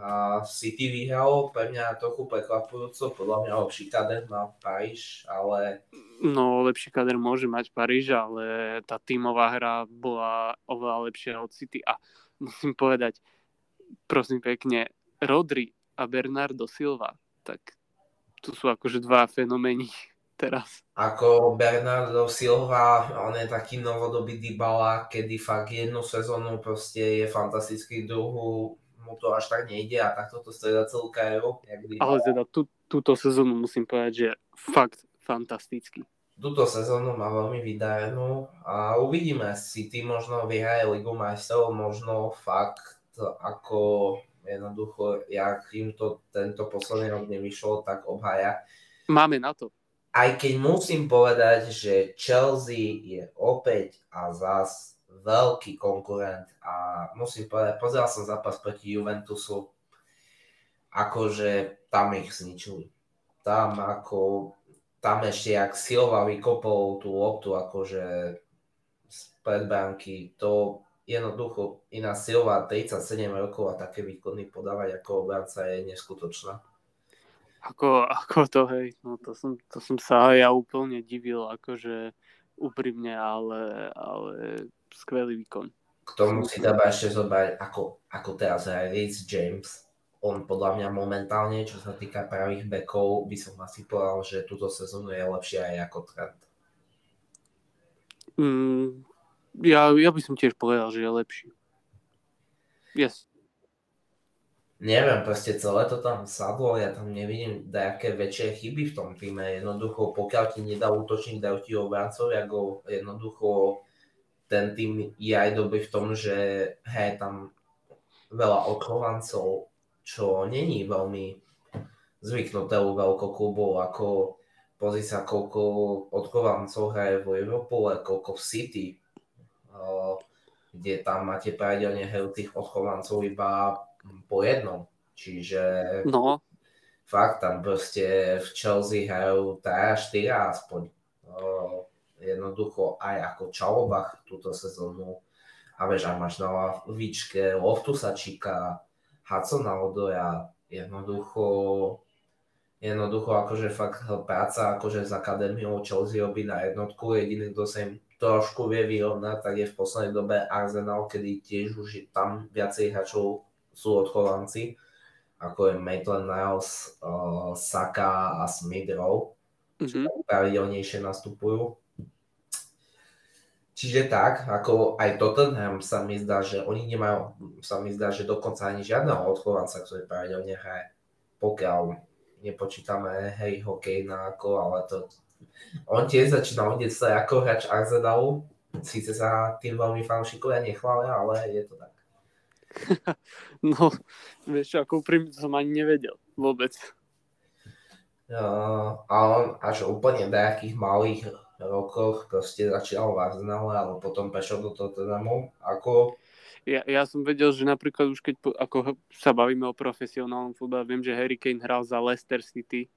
a City vyhralo, pre mňa trochu prekvapujúco, podľa mňa ho šikaden na Paríž, ale... No, lepší kader môže mať Paríž, ale tá tímová hra bola oveľa lepšia od City a musím povedať, prosím pekne, Rodri a Bernardo Silva, tak tu sú akože dva fenomény teraz. Ako Bernardo Silva, on je taký novodobý Dybala, kedy fakt jednu sezónu proste je fantastický, druhú mu to až tak nejde a takto to streda celú kariéru. Ale teda tú, túto sezónu musím povedať, že fakt fantastický. Túto sezónu má veľmi vydarenú a uvidíme, City možno vyhraje Ligu majstrov, možno fakt ako jednoducho, jak im to tento posledný rok nevyšlo, tak obhaja. Máme na to. Aj keď musím povedať, že Chelsea je opäť a zás veľký konkurent a musím povedať, pozeral som zápas proti Juventusu, akože tam ich zničili. Tam ako, tam ešte jak Silva vykopol tú loptu, akože z predbránky, to jednoducho iná Silva, tridsaťsedem rokov a také výkonný podávať ako obranca je neskutočná. Ako, ako to, hej, no to som, to som sa ja úplne divil, akože úprimne, ale, ale skvelý výkon. K tomu si treba ešte zobrať, ako, ako teraz aj Reece James. On podľa mňa momentálne, čo sa týka pravých bekov, by som asi povedal, že túto sezónu je lepšia aj ako trend. Mm, ja, ja by som tiež povedal, že je lepší. Yes. Neviem, proste celé to tam sadlo, ja tam nevidím nejaké väčšie chyby v tom týme. Jednoducho, pokiaľ ti nedá útočník, dajú ti obrancov, ako jednoducho ten tým je aj dobrý v tom, že hej, tam veľa odchovancov, čo není veľmi zvyknuté u veľkoklubov, ako pozri sa, koľko odchovancov hraje v Liverpoole, koľko v City, kde tam máte pravidelne hrajúcich odchovancov iba po jednom, čiže no. Fakt tam proste v Chelsea hrajú tri štyri aspoň uh, jednoducho aj ako Čalobach túto sezónu a vieš, aj máš na lavičke Loftusačíka, Hudson-Odoia, jednoducho jednoducho akože fakt práca akože s akadémiou Chelsea robí na jednotku, jediný, kto sa im trošku vie vyrovnať, tak je v poslednej dobe Arsenal, kedy tiež už je tam viacej hráčov sú odchovanci, ako je Maitland-Niles, uh, Saka a Smith Rowe, čo mm-hmm. pravidelnejšie nastupujú. Čiže tak, ako aj Tottenham sa mi zdá, že oni nemajú, sa mi zdá, že dokonca ani žiadneho odchovanca, ktorý pravidelne hraje, pokiaľ nepočítame Harryho Kanea, ako, ale to on tiež začína odieť sa ako hráč Arsenalu, síce sa tým veľmi fanúšikovia nechvália, ale je to tak. No, vieš, ako úprimne som ani nevedel vôbec. Uh, a on až úplne v nejakých malých rokoch proste začal v Arsenale, ale potom prešiel do Tottenhamu. Ako... Ja, ja som vedel, že napríklad už keď po, ako sa bavíme o profesionálnom futbale, viem, že Harry Kane hral za Leicester City.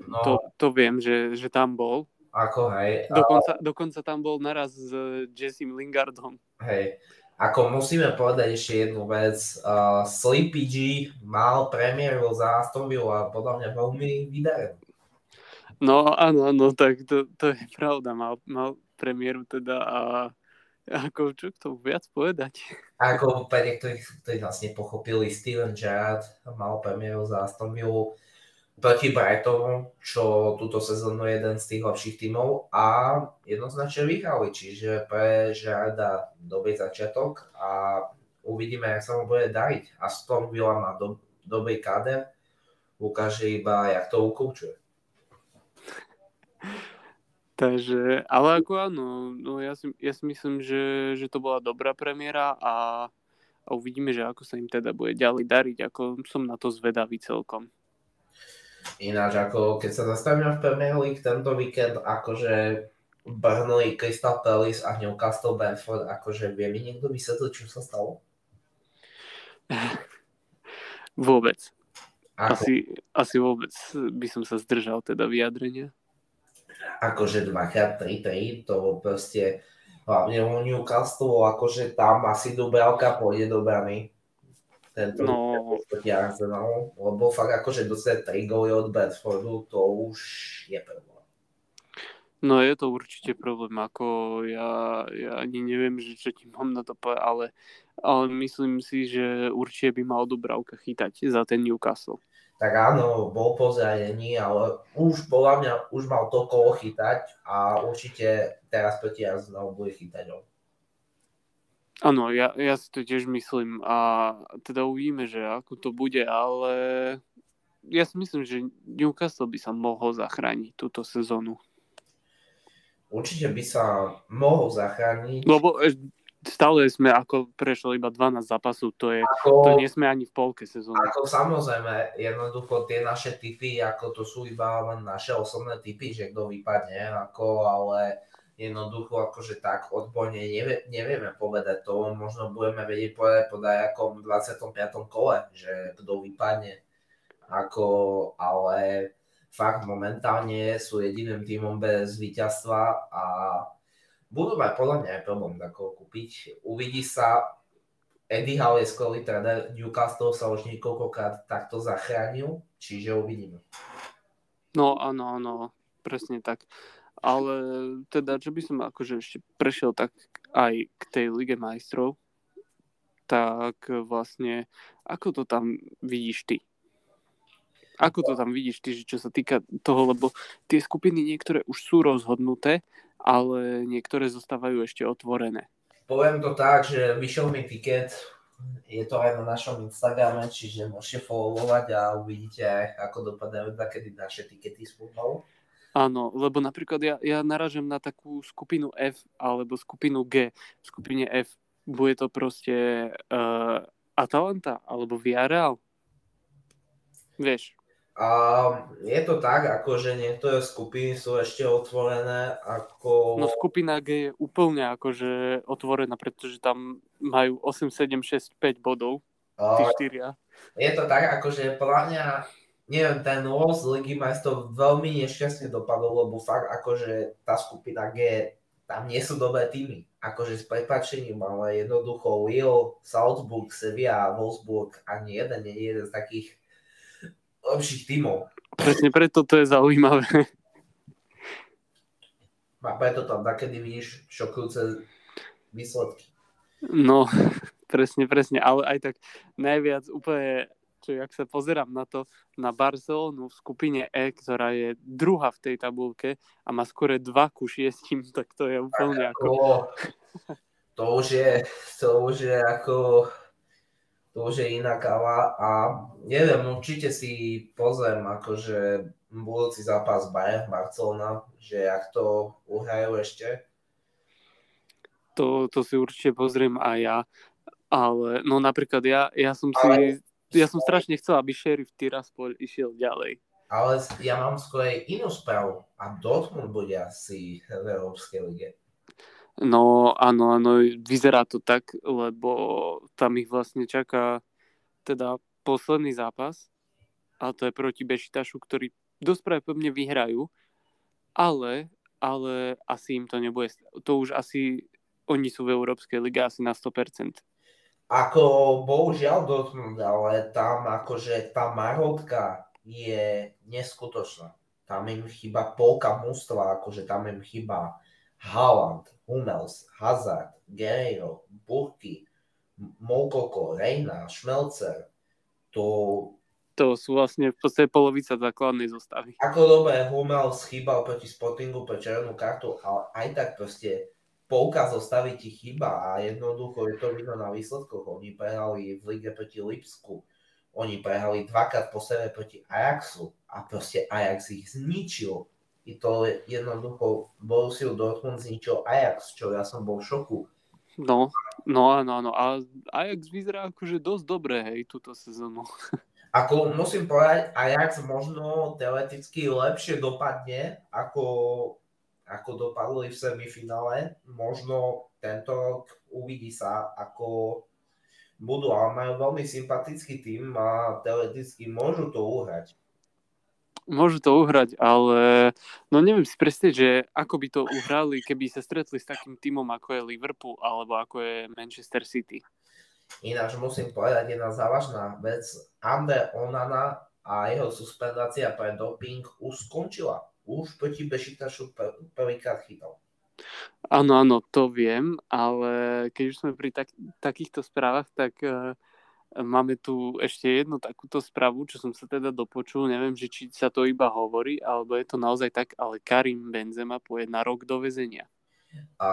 No, to, to viem, že, že tam bol. Ako hej. Dokonca, ale... dokonca tam bol naraz s Jessim Lingardom. Hej. Ako musíme povedať ešte jednu vec, uh, Sleepy G mal premiéru za Aston Villa a podľa mňa veľmi vydarenú. No áno, áno, tak to, to je pravda, mal, mal premiéru teda a ako čo k tomu viac povedať? Ako pre niektorých, ktorí nás nepochopili, Steven Gerrard mal premiéru za Aston Villa proti Brightonu, čo túto sezónu je jeden z tých lepších tímov a jednoznačne vyhrali, čiže pre Žarda dobrý začiatok a uvidíme, jak sa mu bude dariť. A Aston Villa má do, dobrý káder, ukáže iba, jak to ukúčuje. Takže, ale ako áno, no ja, si, ja si myslím, že, že to bola dobrá premiéra a, a uvidíme, že ako sa im teda bude ďalej dariť, ako som na to zvedavý celkom. Ináč, ako keď sa zastavíme v Premier League tento víkend, akože Burnley, Crystal Palace a Newcastle Benford, akože vie mi niekto vysvetliť, čo sa stalo? Vôbec. Asi, asi vôbec by som sa zdržal teda vyjadrenia. Akože dvakrát tri tri, to proste hlavne u Newcastle, akože tam asi Dubravka pôjde do brany. Tento no. Arsenal, lebo fakt akože dostať tri góly od Bradfordu, to už je problém. No je to určite problém, ako ja, ja ani neviem, že čo ti mám na to povedať, ale, ale myslím si, že určite by mal Dubravka chytať za ten Newcastle. Tak áno, bol po zranení, ale už podľa mňa už mal to koho chytať a určite teraz proti Arsenalu bude chytať on. Áno, ja, ja si to tiež myslím a teda uvidíme, že ako to bude, ale ja si myslím, že Newcastle by sa mohol zachrániť túto sezónu. Určite by sa mohol zachrániť. Lebo stále sme, ako prešlo iba dvanásť zápasov, to je, ako, to nie sme ani v polke sezóny. Ako samozrejme, jednoducho tie naše tipy, ako to sú iba len naše osobné tipy, že kto vypadne, ako, ale jednoducho, akože tak odborne nevie, nevieme povedať to, možno budeme vedieť povedať po nejakom dvadsiatom piatom kole, že kto vypadne, ako, ale... Fakt momentálne sú jediným tímom bez víťazstva a budú mať podľa mňa aj problém takého kúpiť. Uvidí sa, Eddie Howe je skvelý tréner, Newcastle sa už niekoľkokrát takto zachránil, čiže uvidíme. No áno, áno, presne tak. Ale teda, čo by som akože ešte prešiel tak aj k tej Lige majstrov, tak vlastne, ako to tam vidíš ty? Ako to tam vidíš ty, čo sa týka toho, lebo tie skupiny niektoré už sú rozhodnuté, ale niektoré zostávajú ešte otvorené. Poviem to tak, že vyšiel mi tiket, je to aj na našom Instagrame, čiže môžete followovať a uvidíte, ako dopadajú takedy naše tikety s futbalu. Áno, lebo napríklad ja, ja narážem na takú skupinu F alebo skupinu G. V skupine F bude to proste uh, Atalanta alebo Villarreal. Vieš. Um, je to tak, akože niektoré skupiny sú ešte otvorené ako... No skupina G je úplne akože otvorená, pretože tam majú osem, sedem, šesť, päť bodov, tí um, štyria. Je to tak, akože podľa mňa, neviem, ten los Ligy majstrov veľmi nešťastne dopadol, lebo fakt akože tá skupina G, tam nie sú dobré týmy. Akože s prepáčením, ale jednoducho Lille, Salzburg, Sevilla, Wolfsburg, ani jeden nie je jeden z takých lepších tímov. Presne preto to je zaujímavé. A preto tam takedy vidíš šokujúce výsledky. No, presne, presne. Ale aj tak najviac úplne, čo jak sa pozerám na to, na Barcelonu v skupine E, ktorá je druhá v tej tabulke a má skore dva ku šiestim, tak to je úplne ako... ako... To už je, to už je ako... To už je iná káva a neviem, určite si pozriem akože budúci zápas Bayern Barcelona, že ak to uhrajú ešte. To, to si určite pozriem aj ja, ale no napríklad ja, ja som si, ale... ja som strašne chcel, aby Sheriff Tiraspol išiel ďalej. Ale ja mám skôr inú správu a Dortmund bude asi v Európskej lige. No áno, áno, vyzerá to tak, lebo tam ich vlastne čaká teda posledný zápas a to je proti Bešiktašu, ktorý dosť pravdepodobne vyhrajú, ale, ale asi im to nebude, to už asi oni sú v Európskej lige asi na sto percent. Ako bohužiaľ Dortmund, ale tam akože tá marotka je neskutočná, tam im chýba polka mústva, akože tam im chýba Haaland, Hummels, Hazard, Guerreiro, Burki, Moukoko, Reina, Šmelcer, to... To sú vlastne v podstate polovica základnej zostavy. Ako dobre, Hummels chýbal proti Sportingu pre červenú kartu, ale aj tak proste polka zostavy ti chýba a jednoducho je to vidno na výsledkoch. Oni prehrali v lige proti Lipsku, oni prehrali dvakrát po sebe proti Ajaxu a proste Ajax ich zničil. I to jednoducho Borussia Dortmund zničil Ajax, čo ja som bol v šoku. No, no áno, áno. A Ajax vyzerá akože dosť dobre, hej, túto sezónu. Ako musím povedať, Ajax možno teoreticky lepšie dopadne, ako, ako dopadli v semifinále. Možno tento rok uvidí sa, ako budú, ale majú veľmi sympatický tým a teoreticky môžu to uhrať. Môžu to uhrať, ale no neviem si predstaviť, že ako by to uhrali, keby sa stretli s takým tímom, ako je Liverpool, alebo ako je Manchester City. Ináč musím povedať jedna závažná vec. Andre Onana a jeho suspendácia pre doping už skončila. už proti Bešiktašu prvýkrát chytal. Áno, áno, to viem, ale keď už sme pri tak- takýchto správach, tak uh, máme tu ešte jednu takúto správu, čo som sa teda dopočul, neviem, že či sa to iba hovorí, alebo je to naozaj tak, ale Karim Benzema pôjde na rok do väzenia. A,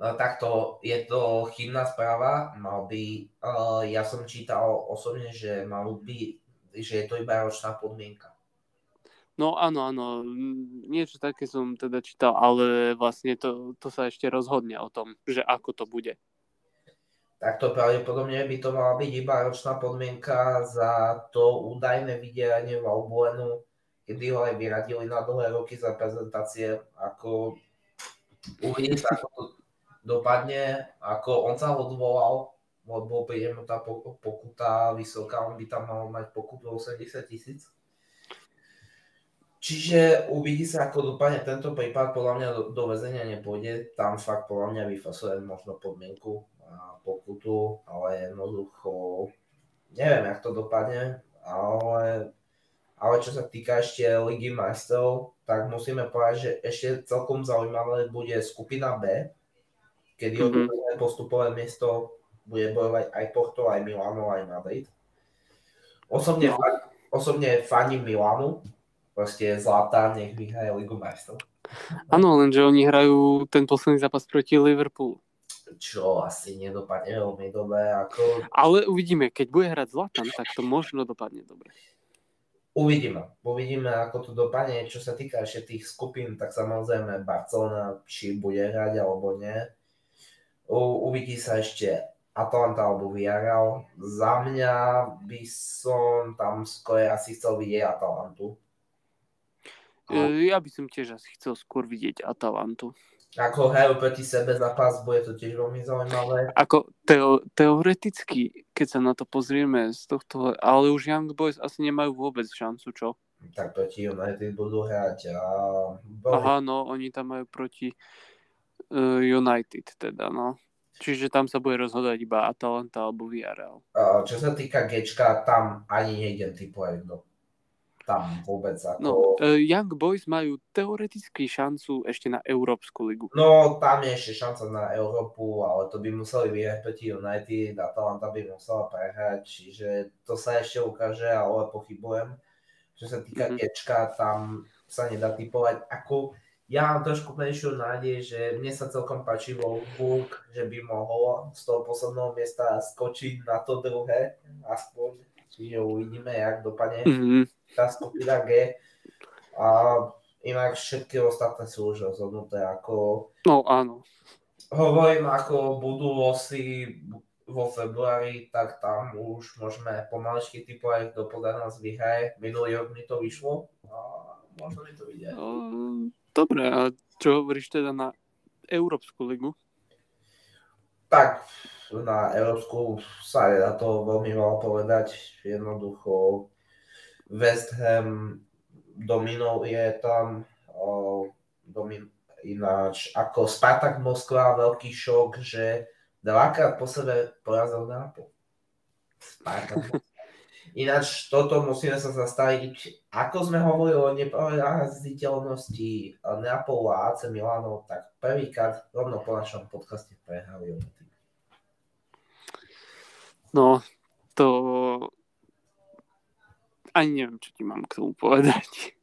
no, takto je to chybná správa, mal by, uh, ja som čítal osobne, že mal by, že je to iba ročná podmienka. No áno, áno, niečo také som teda čítal, ale vlastne to, to sa ešte rozhodne o tom, že ako to bude. Takto pravdepodobne by to mala byť iba ročná podmienka za to údajné vydieranie Valbuenu, kedy ho aj vyradili na dlhé roky za prezentácie, ako uvidím sa, ako to dopadne, ako on sa odvolal, lebo príde mu tá pokuta vysoká, on by tam mal mať pokutu osemdesiat tisíc. Čiže uvidí sa, ako dopadne tento prípad, podľa mňa do, do väzenia nepôjde, tam fakt podľa mňa vyfasuje možno podmienku a pokutu, ale jednoducho, neviem, jak to dopadne, ale, ale čo sa týka ešte Ligy majstrov, tak musíme povedať, že ešte celkom zaujímavé bude skupina B, kedy mm-hmm. postupové miesto bude bojovať aj Porto, aj Milano, aj Madrid. Osobne, no. osobne faním Milanu, proste zlatá, nech vyhraje Ligu majstrov. Áno, lenže oni hrajú ten posledný zápas proti Liverpoolu. Čo asi nedopadne veľmi dobre. Ako... Ale uvidíme, keď bude hrať Zlatan, tak to možno dopadne dobre. Uvidíme. Uvidíme, ako to dopadne. Čo sa týka ešte tých skupín, tak samozrejme Barcelona, či bude hrať alebo nie. U- uvidí sa ešte Atalanta alebo Villarreal. Za mňa by som tam skôr asi chcel vidieť Atalantu. Ja by som tiež asi chcel skôr vidieť Atalantu. Ako hrajú proti sebe zápas, bude to tiež veľmi zaujímavé. Ako teo, teoreticky, keď sa na to pozrieme z tohto, ale už Young Boys asi nemajú vôbec šancu, čo? Tak proti United budú hrať. A... Aha, no, oni tam majú proti uh, United teda, no. Čiže tam sa bude rozhodať iba Atalanta alebo Villarreal. Uh, čo sa týka Gečka, tam ani nejde typovať, no. Tam vôbec ako... No, uh, Young Boys majú teoreticky šancu ešte na Európsku ligu. No, tam je ešte šanca na Európu, ale to by museli vyhrať proti United, Atalanta by musela prehrať, čiže to sa ešte ukáže, ale pochybujem. Čo sa týka mm-hmm. Gečka, tam sa nedá typovať. Ako ja mám trošku menšiu nádej, že mne sa celkom páči Wolfsburg, že by mohol z toho posledného miesta skočiť na to druhé, aspoň. Čiže uvidíme, jak dopadne mm-hmm. tá skupina G. A inak všetky ostatné sú už rozhodnuté, ako... No, áno. Hovorím, ako budú losy vo februári, tak tam už môžeme pomaličky typovať, kto podľa nás vyhraje. Minulý rok mi to vyšlo a možno mi to vidieť. Dobre, a čo hovoríš teda na Európsku ligu? Tak... Na Európsku sa je na to veľmi malo povedať. Jednoducho West Ham dominov je tam. Domin... Ináč ako Spartak Moskva, veľký šok, že dvakrát po sebe porazil Nápol. Ináč toto musíme sa zastaviť. Ako sme hovorili o neporaziteľnosti Nápolu a á cé Milánov, tak prvýkrát rovno po našom podcaste prehrali. No, to... Ani neviem, čo ti mám k tomu povedať.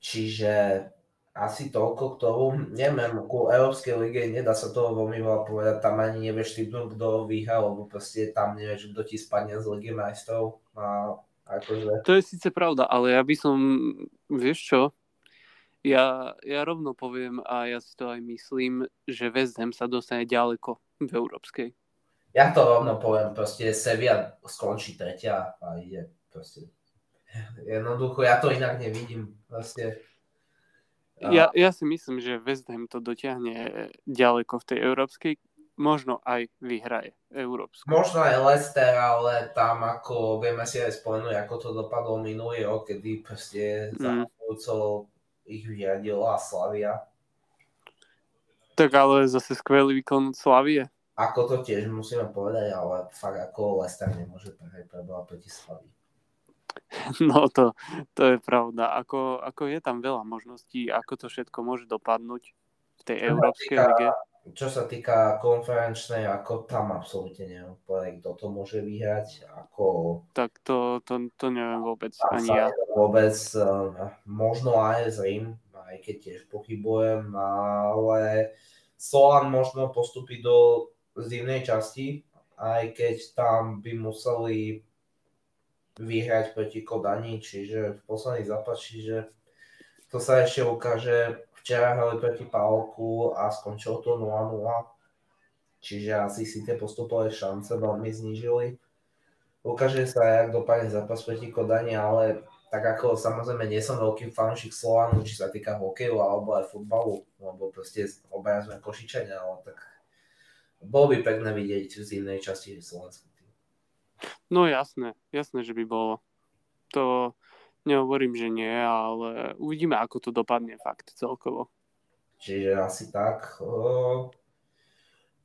Čiže asi toľko k tomu, neviem, ku Európskej lige nedá sa toho veľmi veľa povedať, tam ani nevieš typnúť, kto vyhral, lebo proste tam nevieš, kto ti spadne z Ligy majstrov. A akože... To je síce pravda, ale ja by som, vieš čo, ja, ja rovno poviem a ja si to aj myslím, že West Ham sa dostane ďaleko v Európskej. Ja to rovno poviem, proste Sevilla skončí tretia a ide proste. Jednoducho, ja to inak nevidím. Proste. A... Ja, ja si myslím, že West Ham to dotiahne ďaleko v tej európskej, možno aj vyhraje európsku. Možno aj Leicester, ale tam ako vieme si aj spomenúť, ako to dopadlo minulý rok, kedy proste závodcov mm. ich vyradila Slavia. Tak ale zase skvelý výkon Slavie. Ako to tiež musíme povedať, ale fakt ako Leicester nemôže prehrať preboha proti Slavii. No to, to je pravda. Ako, ako je tam veľa možností, ako to všetko môže dopadnúť v tej Európskej lige. Čo sa týka konferenčnej, ako tam absolútne neviem povedať, kto to môže vyhrať, ako... Tak to, to, to neviem vôbec ani ja. Vôbec, možno aj z Rím, aj keď tiež pochybujem, ale Solán možno postúpiť do zimnej časti, aj keď tam by museli vyhrať proti Kodani, čiže v posledný zápas, čiže to sa ešte ukáže. Včera hrali proti Paoku a skončilo to nula nula, čiže asi si tie postupové šance veľmi znížili. Ukáže sa, jak dopadne zápas proti Kodani, ale tak ako samozrejme nie som veľký fanúšik Slovanu, či sa týka hokeju alebo aj futbalu, lebo proste obaja sme Košičania, ale tak bolo by pekné vidieť v inej časti slovenský tým. No jasné, jasné, že by bolo. To... Nehovorím, že nie, ale uvidíme, ako to dopadne fakt celkovo. Čiže asi tak.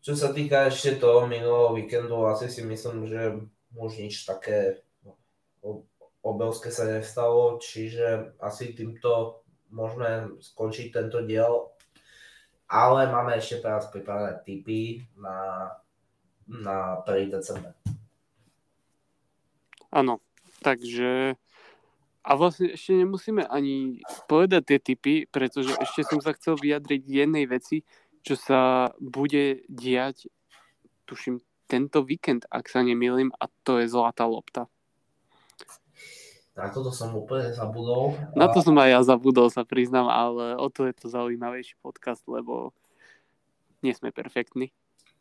Čo sa týka ešte toho minulého víkendu, asi si myslím, že už nič také obrovské sa nestalo, čiže asi týmto môžeme skončiť tento diel. Ale máme ešte teraz pripravené tipy na, na prvý december. Áno, takže... A vlastne ešte nemusíme ani povedať tie tipy, pretože ešte som sa chcel vyjadriť jednej veci, čo sa bude diať, tuším, tento víkend, ak sa nemýlim, a to je Zlatá lopta. Na toto som úplne zabudol. Na to som aj ja zabudol, sa priznám, ale o to je to zaujímavejší podcast, lebo nie sme perfektní.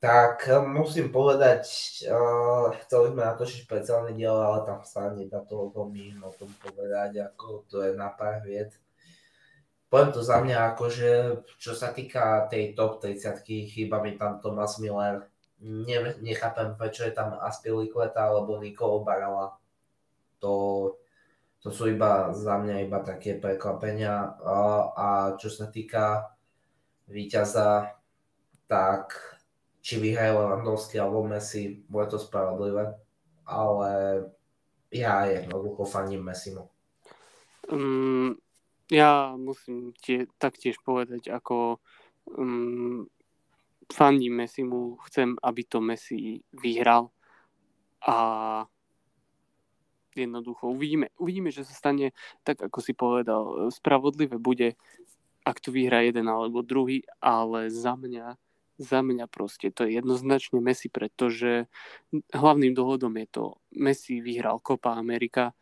Tak musím povedať, uh, chceli sme natočiť špeciálne diel, ale tam sa nedá toľko my o tom povedať, ako to je na pár vied. Poviem to za mňa, akože čo sa týka tej top tridsiatky, chýba mi tam Thomas Miller. Ne, nechápem, prečo je tam Aspilicueta alebo Nicolo Barella. To, to sú iba za mňa iba také prekvapenia. Uh, a čo sa týka víťaza, tak... či vyhrajú Lewandowski alebo Messi, bude to spravodlivé, ale ja jednoducho faním Messimu. Um, ja musím tie, taktiež povedať, ako um, faním Messimu, chcem, aby to Messi vyhral a jednoducho uvidíme, uvidíme, že sa stane, tak ako si povedal, spravodlivé bude, ak tu vyhrá jeden alebo druhý, ale za mňa Za mňa proste to je jednoznačne Messi, pretože hlavným dôvodom je to, Messi vyhral Copa America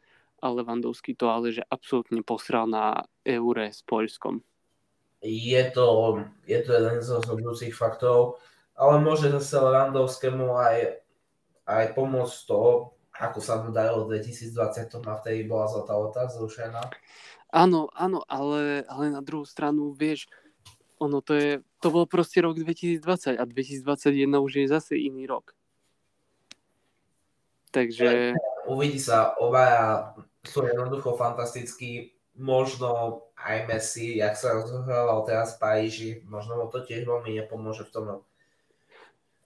a Lewandowski to ale že absolútne posral na Eure s Poľskom. Je to, je to jeden z rozhodujúcich faktov, ale môže zase Lewandowskému aj, aj pomôcť to, ako sa mu darilo v dvetisícdvadsať, to ma vtedy bola zlatá lopta zrušená. Áno, áno, ale, ale na druhú stranu, vieš, ono to je, to bol proste rok dvetisícdvadsať a dvetisícdvadsaťjeden už je zase iný rok. Takže... Uvidí sa, obaja sú jednoducho fantastickí, možno aj Messi, jak sa rozhoval teraz v Paríži, možno mu to tiež veľmi nepomôže v tom...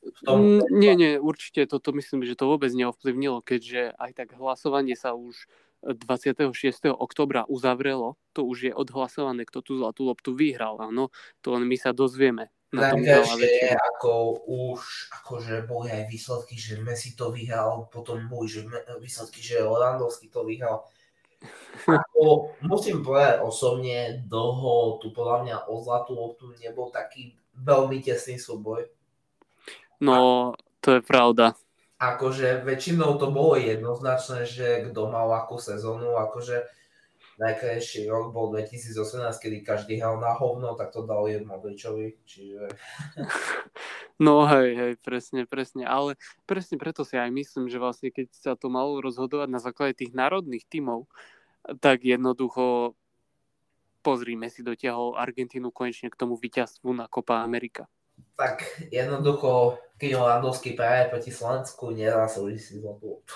V tom... Nie, nie, určite toto myslím, že to vôbec neovplyvnilo, keďže aj tak hlasovanie sa už dvadsiateho šiesteho októbra uzavrelo, to už je odhlasované, kto tú zlatú loptu vyhral, áno, to len my sa dozvieme. Na tom je, ako už, akože boli aj výsledky, že Messi to vyhral, potom boli že výsledky, že Lewandowski to vyhral. Ako, musím povedať osobne, dlho tu podľa mňa o zlatú loptu nebol taký veľmi tesný súboj. No, to je pravda. Akože väčšinou to bolo jednoznačné, že kto mal akú sezónu, akože najkrajší rok bol dvetisícosemnásť, kedy každý hral na hovno, tak to dal Modričovi, čiže... No hej, hej, presne, presne, ale presne preto si aj myslím, že vlastne keď sa to malo rozhodovať na základe tých národných tímov, tak jednoducho pozrime si, dotiahol Argentínu konečne k tomu víťazstvu na Copa America. Tak jednoducho, keď Lewandowski práve proti Slovensku, nedá sa užiť zlatú loptu.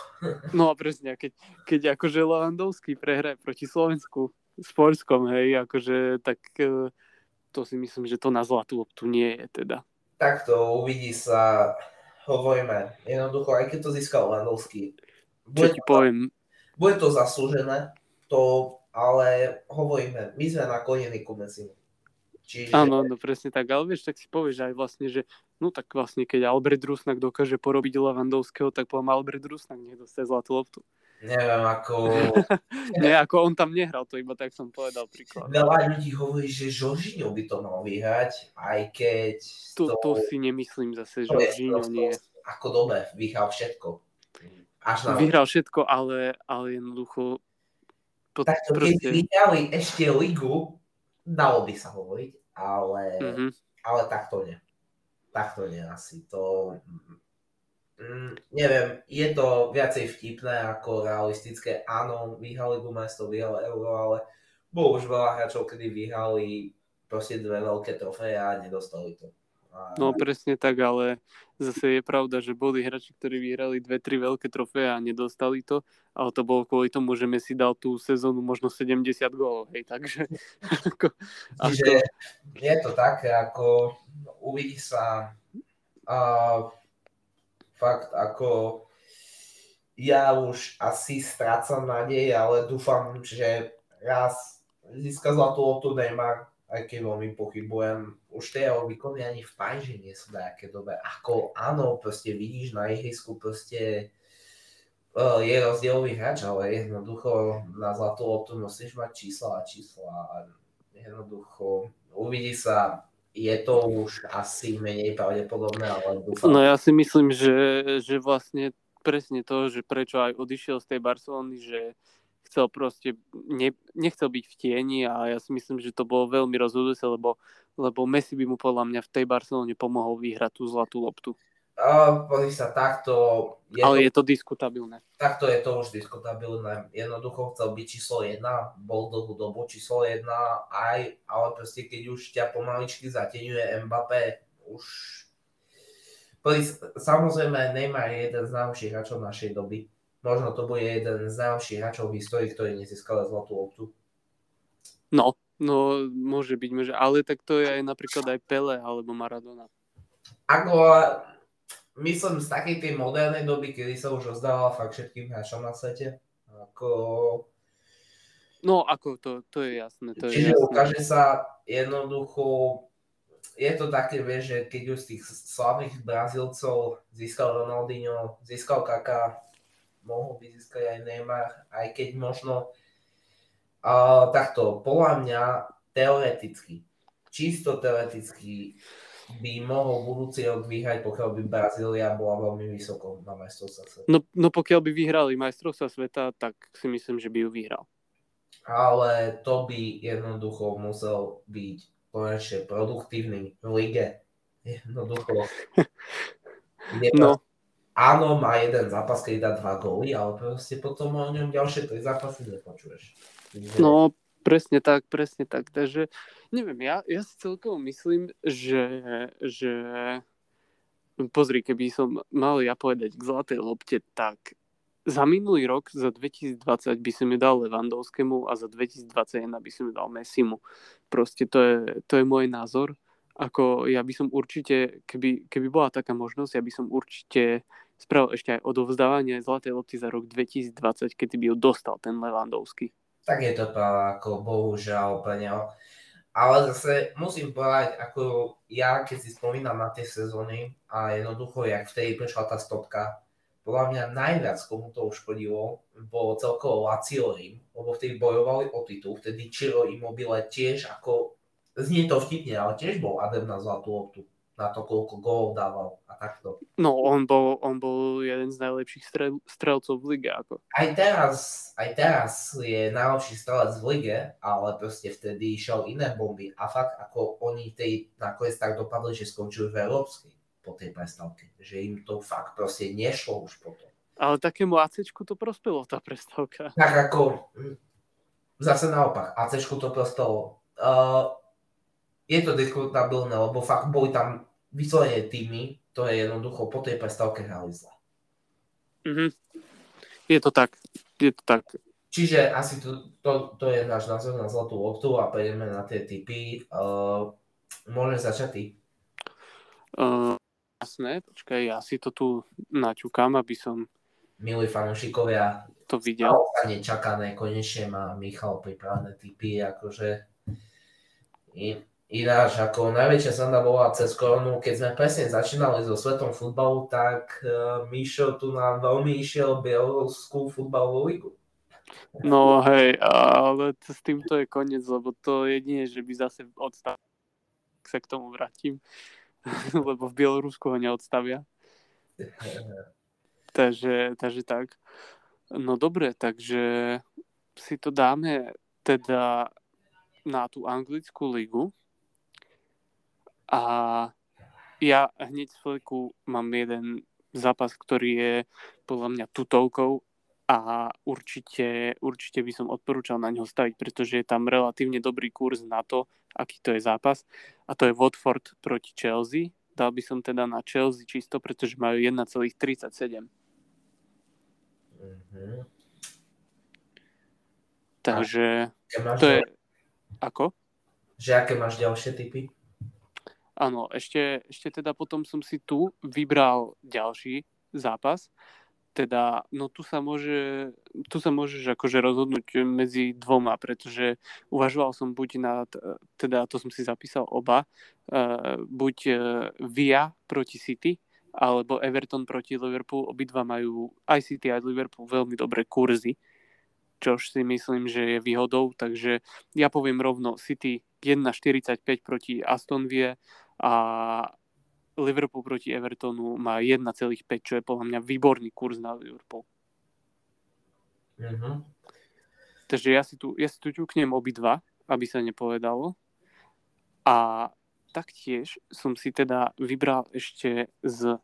No a presne, keď, keď akože Lewandowski prehraje proti Slovensku s Poľskom, hej, akože tak to si myslím, že to na zlatú loptu nie je teda. Takto uvidí sa, hovoríme, jednoducho, aj keď to získal Lewandowski. Čo ti poviem? Bude to zaslúžené, to, ale hovoríme, my sme na konieniku medzi. Čiže... Áno, no presne tak, ale vieš, tak si povieš aj vlastne, že no tak vlastne, keď Albert Rusnak dokáže porobiť Lewandowského, tak poviem Albert Rusnak, nech dostane zlatú loptu. Neviem, ako... Nie, ako on tam nehral, to iba tak som povedal príklad. Veľa ľudí hovorí, že Jorginho by to mal vyhrať, aj keď... To, to... to si nemyslím zase, Jorginho nie. Ako dobre, vyhral všetko. Až na... Vyhral všetko, ale, ale jednoducho... To, tak to proste... keď vyhrali ešte ligu, dalo by sa hovoriť, ale, mm-hmm. ale takto nie. Takto nie asi. To, mm, neviem, je to viacej vtipné ako realistické. Áno, vyhrali majstrov, vyhrali euro, ale bolo už veľa hráčov, kedy vyhrali proste dve veľké trofeje a nedostali to. A... No presne tak, ale zase je pravda, že boli hráči, ktorí vyhrali dve, tri veľké trofeje a nedostali to, ale to bolo kvôli tomu, že Messi dal tú sezónu možno sedemdesiat gólov, hej, takže ako, Čiže ako... je to také, ako uvidí sa uh, fakt, ako ja už asi strácam nádej, ale dúfam, že raz získa zlatú loptu Neymar, aj keď veľmi pochybujem, už tie jeho výkony ani v Paríži nie sú nejaké dobre. Ako áno, proste vidíš na ihrisku, proste uh, je rozdielový hráč, ale jednoducho na zlatú loptu musíš mať čísla a čísla. Jednoducho uvidí sa, je to už asi menej pravdepodobné, ale dúfam. No ja si myslím, že, že vlastne presne to, že prečo aj odišiel z tej Barcelony, že chcel proste, ne, nechcel byť v tieni a ja si myslím, že to bolo veľmi rozhodujúce, lebo, lebo Messi by mu podľa mňa v tej Barcelone pomohol vyhrať tú zlatú loptu. Uh, Pozri sa, takto... Je Ale to, je to diskutabilné. Takto je to už diskutabilné. Jednoducho chcel byť číslo jedna, bol dlhú dobu číslo jedna, aj, ale proste keď už ťa pomaličky zateňuje Mbappé, už... Pozri, samozrejme, Neymar je jeden z najlepších hráčov našej doby. Možno to bude jeden z najlepších hráčov v histórii, ktorý nezískal zlatú loptu. No, no môže byť, môže, ale tak to je aj napríklad aj Pelé alebo Maradona. Ako myslím z takej tej modernej doby, kedy sa už rozdával fakt všetkým hráčom na svete. Ako... No, ako to, to je jasné. To Čiže je jasné. Ukáže sa jednoducho, je to také, vieš, že keď už z tých slavných Brazílcov získal Ronaldinho, získal Kaká, mohol by získať aj Neymar, aj keď možno uh, takto, podľa mňa teoreticky, čisto teoreticky by mohol budúci rok vyhrať, pokiaľ by Brazília bola veľmi vysoko na majstrovstvá sveta. No, no pokiaľ by vyhrali majstrovstvá sveta, tak si myslím, že by ju vyhral. Ale to by jednoducho musel byť konečne produktívny v lige. Jednoducho. No. Áno, má jeden zápas, keď dá dva góly, ale proste potom o ňom ďalšie tri zápasy nepočuješ. No, presne tak, presne tak. Takže, neviem, ja, ja si celkovo myslím, že, že... Pozri, keby som mal ja povedať k zlatej lopte, tak za minulý rok, za dvetisícdvadsať by som ju dal Lewandowskému a za dvetisícdvadsaťjeden by som ju dal Messimu. Proste to je, to je môj názor. Ako ja by som určite, keby, keby bola taká možnosť, ja by som určite... spravil ešte aj odovzdávanie zlatej lopty za rok dvetisícdvadsať, keď by ju dostal ten Lewandowski. Tak je to práve ako bohužiaľ plňal. Ale zase musím povedať, ako ja, keď si spomínam na tie sezóny a jednoducho, jak vtedy prišla tá stopka, podľa mňa najviac, komu to uškodilo, bolo celkovo Lazio Rím, lebo vtedy bojovali o titul, vtedy Ciro Immobile tiež, ako znie to vtipne, ale tiež bol adept na zlatú loptu. Na to, koľko gólov dával a takto. No, on bol, on bol jeden z najlepších strel, strelcov v lige. Ako. Aj, teraz, aj teraz je najlepší strelec v lige, ale proste vtedy išiel iné bomby. A fakt, ako oni tej nakoniec tak dopadli, že skončili v Európskej po tej prestávke. Že im to fakt proste nešlo už potom. Ale takému ACčku to prospelo, tá prestávka. Tak ako, zase naopak, ACčku to prospelo. Uh, je to diskutabilné, lebo fakt boli tam vyslovene týmy, ktoré jednoducho po tej prestávke hrali zle. Mm-hmm. Je to tak. Je to tak. Čiže asi to, to, to je náš názor na zlatú loptu a prejdeme na tie tipy. Uh, môžeš začať ty? Uh, jasné, počkaj, ja si to tu naťukám, aby som... Milí fanúšikovia, to videl. A nečakané, konečne má Michal pripravené tipy, akože I, ináč, ako najväčšia sranda bola cez koronu, keď sme presne začínali so svetom futbalu, tak uh, Mišo tu nám veľmi išiel bieloruskú futbalovú ligu. No hej, ale s týmto je koniec, lebo to jedine, že by zase odstavili, sa k tomu vrátim, lebo v Bielorusku ho neodstavia. Takže, takže tak. No dobre, takže si to dáme teda na tú anglickú ligu. A ja hneď z fleku mám jeden zápas, ktorý je podľa mňa tutovkou a určite, určite by som odporúčal na ňo staviť, pretože je tam relatívne dobrý kurz na to, aký to je zápas. A to je Watford proti Chelsea. Dal by som teda na Chelsea čisto, pretože majú jeden celá tridsaťsedem. Mm-hmm. Takže to je... Ako? Že aké máš ďalšie tipy? Áno, ešte, ešte teda potom som si tu vybral ďalší zápas. Teda, no tu sa môže, tu sa môžeš akože rozhodnúť medzi dvoma, pretože uvažoval som buď na, teda to som si zapísal oba, uh, buď uh, Via proti City, alebo Everton proti Liverpool, obidva majú aj City, aj Liverpool veľmi dobré kurzy, čož si myslím, že je výhodou, takže ja poviem rovno City jedna štyridsaťpäť proti Aston Villa a Liverpool proti Evertonu má jeden celá päť, čo je podľa mňa výborný kurz na Liverpool. Uh-huh. Takže ja si tu, ja si tu ťuknem obidva, aby sa nepovedalo. A taktiež som si teda vybral ešte z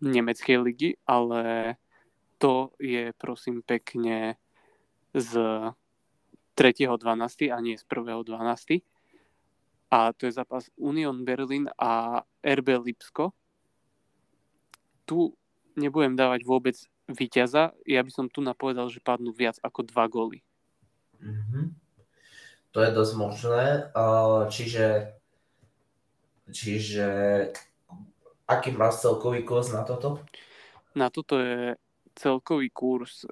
nemeckej ligy, ale to je prosím pekne z tretieho dvanásteho a nie z prvého dvanásteho A to je zápas Union Berlin a er bé Lipsko. Tu nebudem dávať vôbec víťaza. Ja by som tu napovedal, že padnú viac ako dva góly. Mm-hmm. To je dosť možné. Čiže, čiže aký máš celkový kurz na toto? Na toto je celkový kurz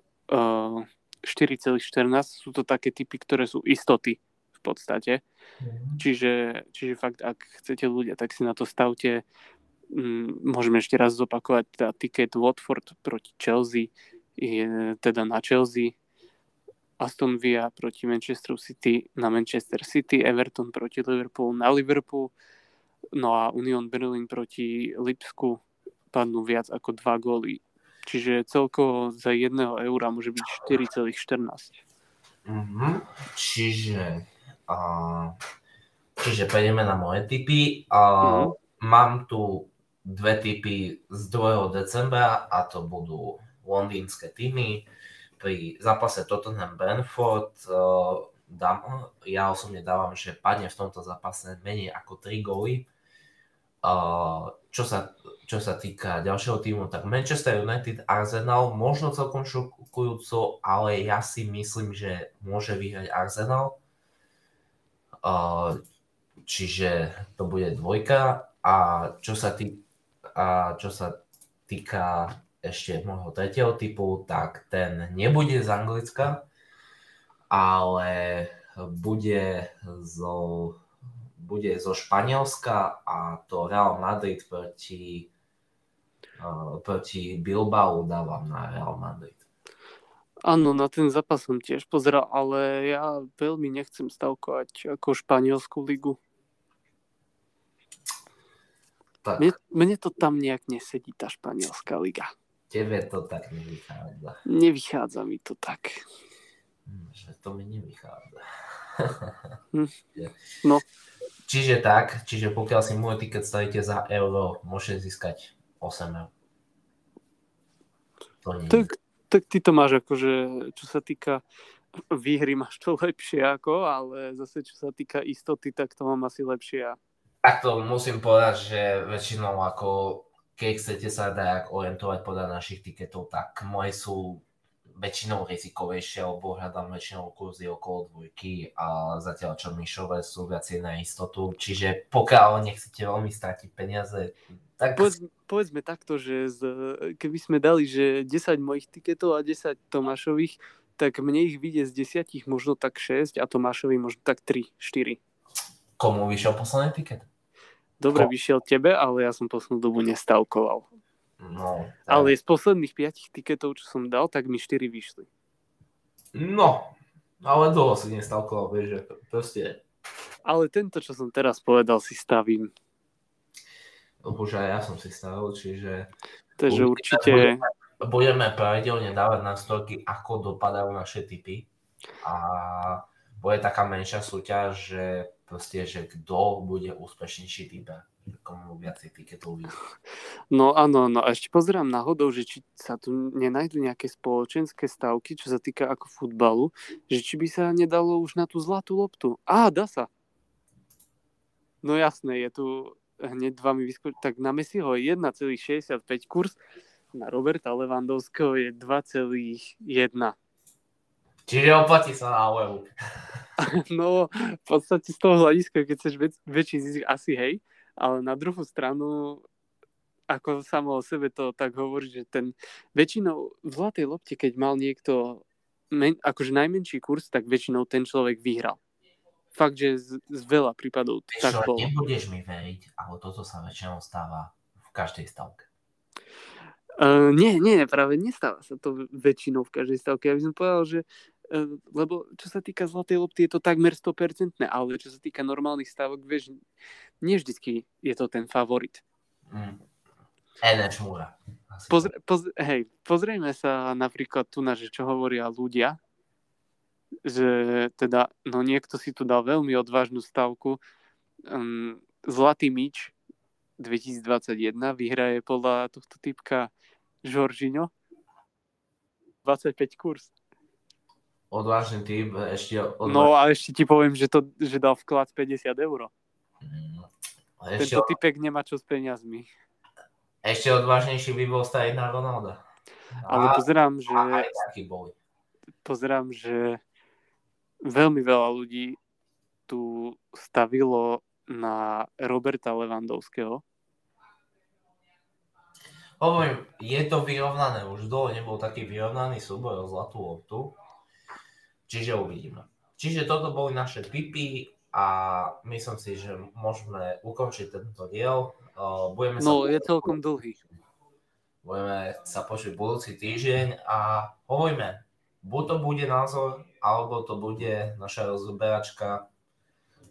štyri celá štrnásť. Sú to také typy, ktoré sú istoty v podstate. Mm-hmm. Čiže, čiže fakt, ak chcete ľudia, tak si na to stavte. Môžeme ešte raz zopakovať teda tiket Watford proti Chelsea, je teda na Chelsea, Aston Villa proti Manchester City na Manchester City, Everton proti Liverpool na Liverpool, no a Union Berlin proti Lipsku padnú viac ako dva góly. Čiže celkovo za jedného eura môže byť štyri celá štrnásť. Mm-hmm. Čiže... Uh, čiže prejdeme na moje tipy. Uh, mm. Mám tu dve tipy z druhého decembra a to budú londýnske týmy. Pri zápase Tottenham Brentford uh, dám, ja osobne dávam, že padne v tomto zápase menej ako tri góly. Uh, čo, sa, čo sa týka ďalšieho týmu, tak Manchester United Arsenal možno celkom šokujúco, ale ja si myslím, že môže vyhrať Arsenal. Uh, čiže to bude dvojka a čo sa, tý, a čo sa týka ešte môjho tretieho typu, tak ten nebude z Anglicka, ale bude zo, bude zo Španielska a to Real Madrid proti, uh, proti Bilbao dávam na Real Madrid. Áno, na ten zápas som tiež pozeral, ale ja veľmi nechcem stavkovať ako španielskú ligu. Tak. Mne, mne to tam nejak nesedí, tá španielská liga. Tebe to tak nevychádza. Nevychádza mi to tak. Hm, že to mi nevychádza. Hm. No. Čiže tak, čiže pokiaľ si môj tiket stavíte za euro, môžete získať osem eur. To nie je... Tak ty to máš akože, čo sa týka výhry, máš to lepšie ako, ale zase čo sa týka istoty, tak to mám asi lepšie ja. Tak to musím povedať, že väčšinou ako keď chcete sa dať orientovať podľa našich tiketov, tak moje sú väčšinou rizikovejšie, alebo hľadám väčšinou kurzy okolo dvojky a zatiaľ čo myšové sú viacej na istotu. Čiže pokiaľ nechcete veľmi stratiť peniaze, tak... Povedzme, povedzme takto, že z, keby sme dali, že desať mojich tiketov a desať Tomášových, tak mne ich vyjde z desiatich možno tak šesť a Tomášovi možno tak tri, štyri. Komu vyšiel posledný tiket? Dobre, Ko? vyšiel tebe, ale ja som poslednú dobu nestavkoval. No, tak... Ale z posledných piatich tiketov, čo som dal, tak mi štyri vyšli. No, ale dlho si nestavkoval, vieš, že proste... Ale tento, čo som teraz povedal, si stavím. Lebo že aj ja som si stavil, čiže... Takže určite... Budeme pravidelne dávať nástojky, ako dopadajú naše tipy. A bude taká menšia súťaž, že proste, že kto bude úspešnejší typer. Komu viacej tiketov vyjde. No áno, no a ešte pozerám náhodou, že či sa tu nenajdu nejaké spoločenské stavky, čo sa týka ako futbalu, že či by sa nedalo už na tú zlatú loptu. Á, dá sa. No jasné, je tu... Hneď dva mi vyskočí, tak na Messiho je jeden celá šesťdesiatpäť kurz, na Roberta Lewandowského je dva celá jedna. Čiže oplatí sa na Oleu. No, v podstate z toho hľadiska, keď chceš väč- väčší zisk, asi hej, ale na druhú stranu, ako samo o sebe to tak hovorí, že ten väčšinou v zlatej lopte, keď mal niekto men- akože najmenší kurz, tak väčšinou ten človek vyhral. Fakt, že z, z veľa prípadov Víš, tak bolo. Nebudeš mi veriť, ale toto sa väčšinou stáva v každej stavke. Uh, nie, nie, práve nestáva sa to väčšinou v každej stavke. Ja by som povedal, že uh, lebo čo sa týka zlatej lopty, je to takmer sto percent, ale čo sa týka normálnych stavok, vieš, nie vždycky je to ten favorit. Mm. Enez Mura. Pozre, pozre, hej, pozrieme sa napríklad tu na, že čo hovoria ľudia, že teda, no niekto si tu dal veľmi odvážnu stavku. Um, Zlatý míč dvetisícdvadsaťjeden vyhraje podľa tohto typka Jorginho dvadsaťpäť kurz. Odvážny typ, ešte odvážny. No a ešte ti poviem, že to, že dal vklad päťdesiat eur. Mm, ešte... Tento typek nemá čo s peniazmi. Ešte odvážnejší by bol stále na Ronaldo. Ale pozerám, že... Aj taký bol. Pozerám, že veľmi veľa ľudí tu stavilo na Roberta Lewandowského. Hovorím, je to vyrovnané. Už dole nebol taký vyrovnaný súboj o zlatú loptu. Čiže uvidíme. Čiže toto boli naše tipy a myslím si, že môžeme ukončiť tento diel. Budeme no, sa... je celkom dlhý. Budeme sa počuť budúci týždeň a hovoríme. Buď to bude názor, alebo to bude naša rozoberačka.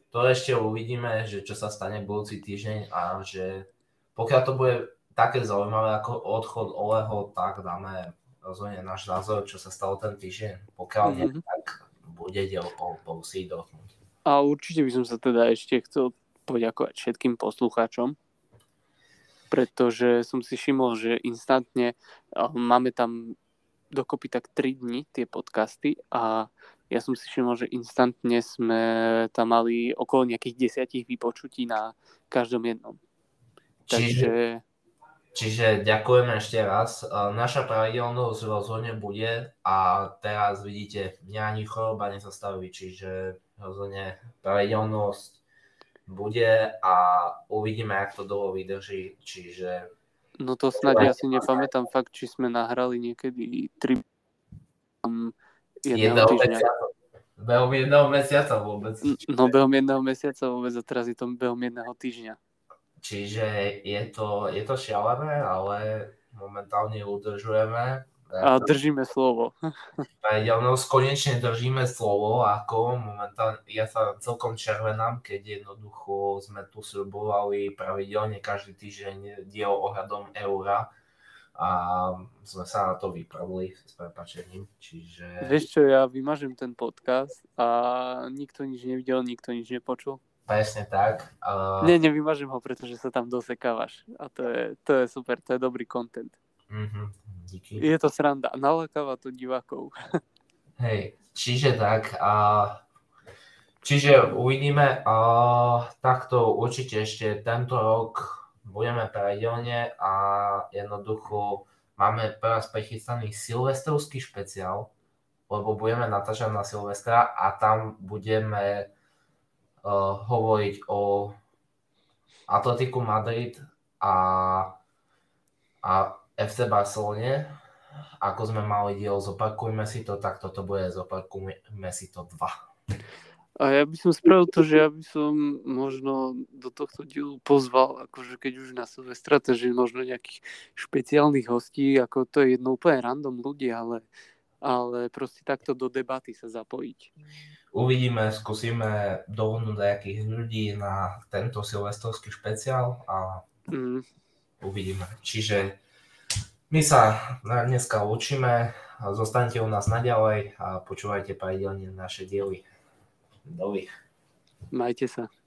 To ešte uvidíme, že čo sa stane budúci týždeň a že pokiaľ to bude také zaujímavé ako odchod Oleho, tak dáme rozhodne náš názor, čo sa stalo ten týždeň. Pokiaľ mm-hmm. nie, tak bude diel o Borussii Dortmund. A určite by som sa teda ešte chcel poďakovať všetkým poslucháčom, pretože som si všimol, že instantne máme tam dokopy tak tri dni tie podcasty a ja som si všimol, že instantne sme tam mali okolo nejakých desať vypočutí na každom jednom. Takže... Čiže, čiže ďakujem ešte raz. Naša pravidelnosť rozhodne bude a teraz vidíte, mňa ani choroba nezastaví, čiže rozhodne pravidelnosť bude a uvidíme, jak to dlho vydrží, čiže... No to snad ja si nepamätám fakt, či sme nahrali niekedy tri... Jedného týždňa. Behom jedného mesiaca vôbec. No behom jedného mesiaca vôbec a teraz je to behom jedného týždňa. Čiže je to, je to šialené, ale momentálne udržujeme. A držíme slovo. Pravidelnosť konečne držíme slovo, ako momentálne, ja sa celkom červenám, keď jednoducho sme tu slubovali pravidelne každý týždeň diel ohľadom eura a sme sa na to vypravili s prepáčením, čiže... Vieš čo, ja vymažem ten podcast a nikto nič nevidel, nikto nič nepočul. Presne tak. Uh... Nie, nevymažem ho, pretože sa tam dosekávaš a to je, to je super, to je dobrý content. Mhm, díky. Je to sranda, nalákava to divákov. Hej, čiže tak a čiže uvidíme a takto určite ešte tento rok budeme pravidelne a jednoducho Máme pre vás prichystaný silvestrovský špeciál, lebo budeme natáčať na Silvestra a tam budeme uh, hovoriť o Atletiku Madrid a, a ef cé Barcelone. Ako sme mali diel Zoparkujme si to, tak toto bude Zoparkujme si to dva. A ja by som spravil to, že ja by som možno do tohto dielu pozval, akože keď už na Silvestra, takže možno nejakých špeciálnych hostí, ako to je jedno úplne random ľudí, ale ale proste takto do debaty sa zapojiť. Uvidíme, skúsime dohodnúť nejakých ľudí na tento silvestrovský špeciál a mm. uvidíme. Čiže my sa dneska učíme, zostaňte u nás naďalej a počúvajte pravidelne naše diely. Dovidenia. Majte sa.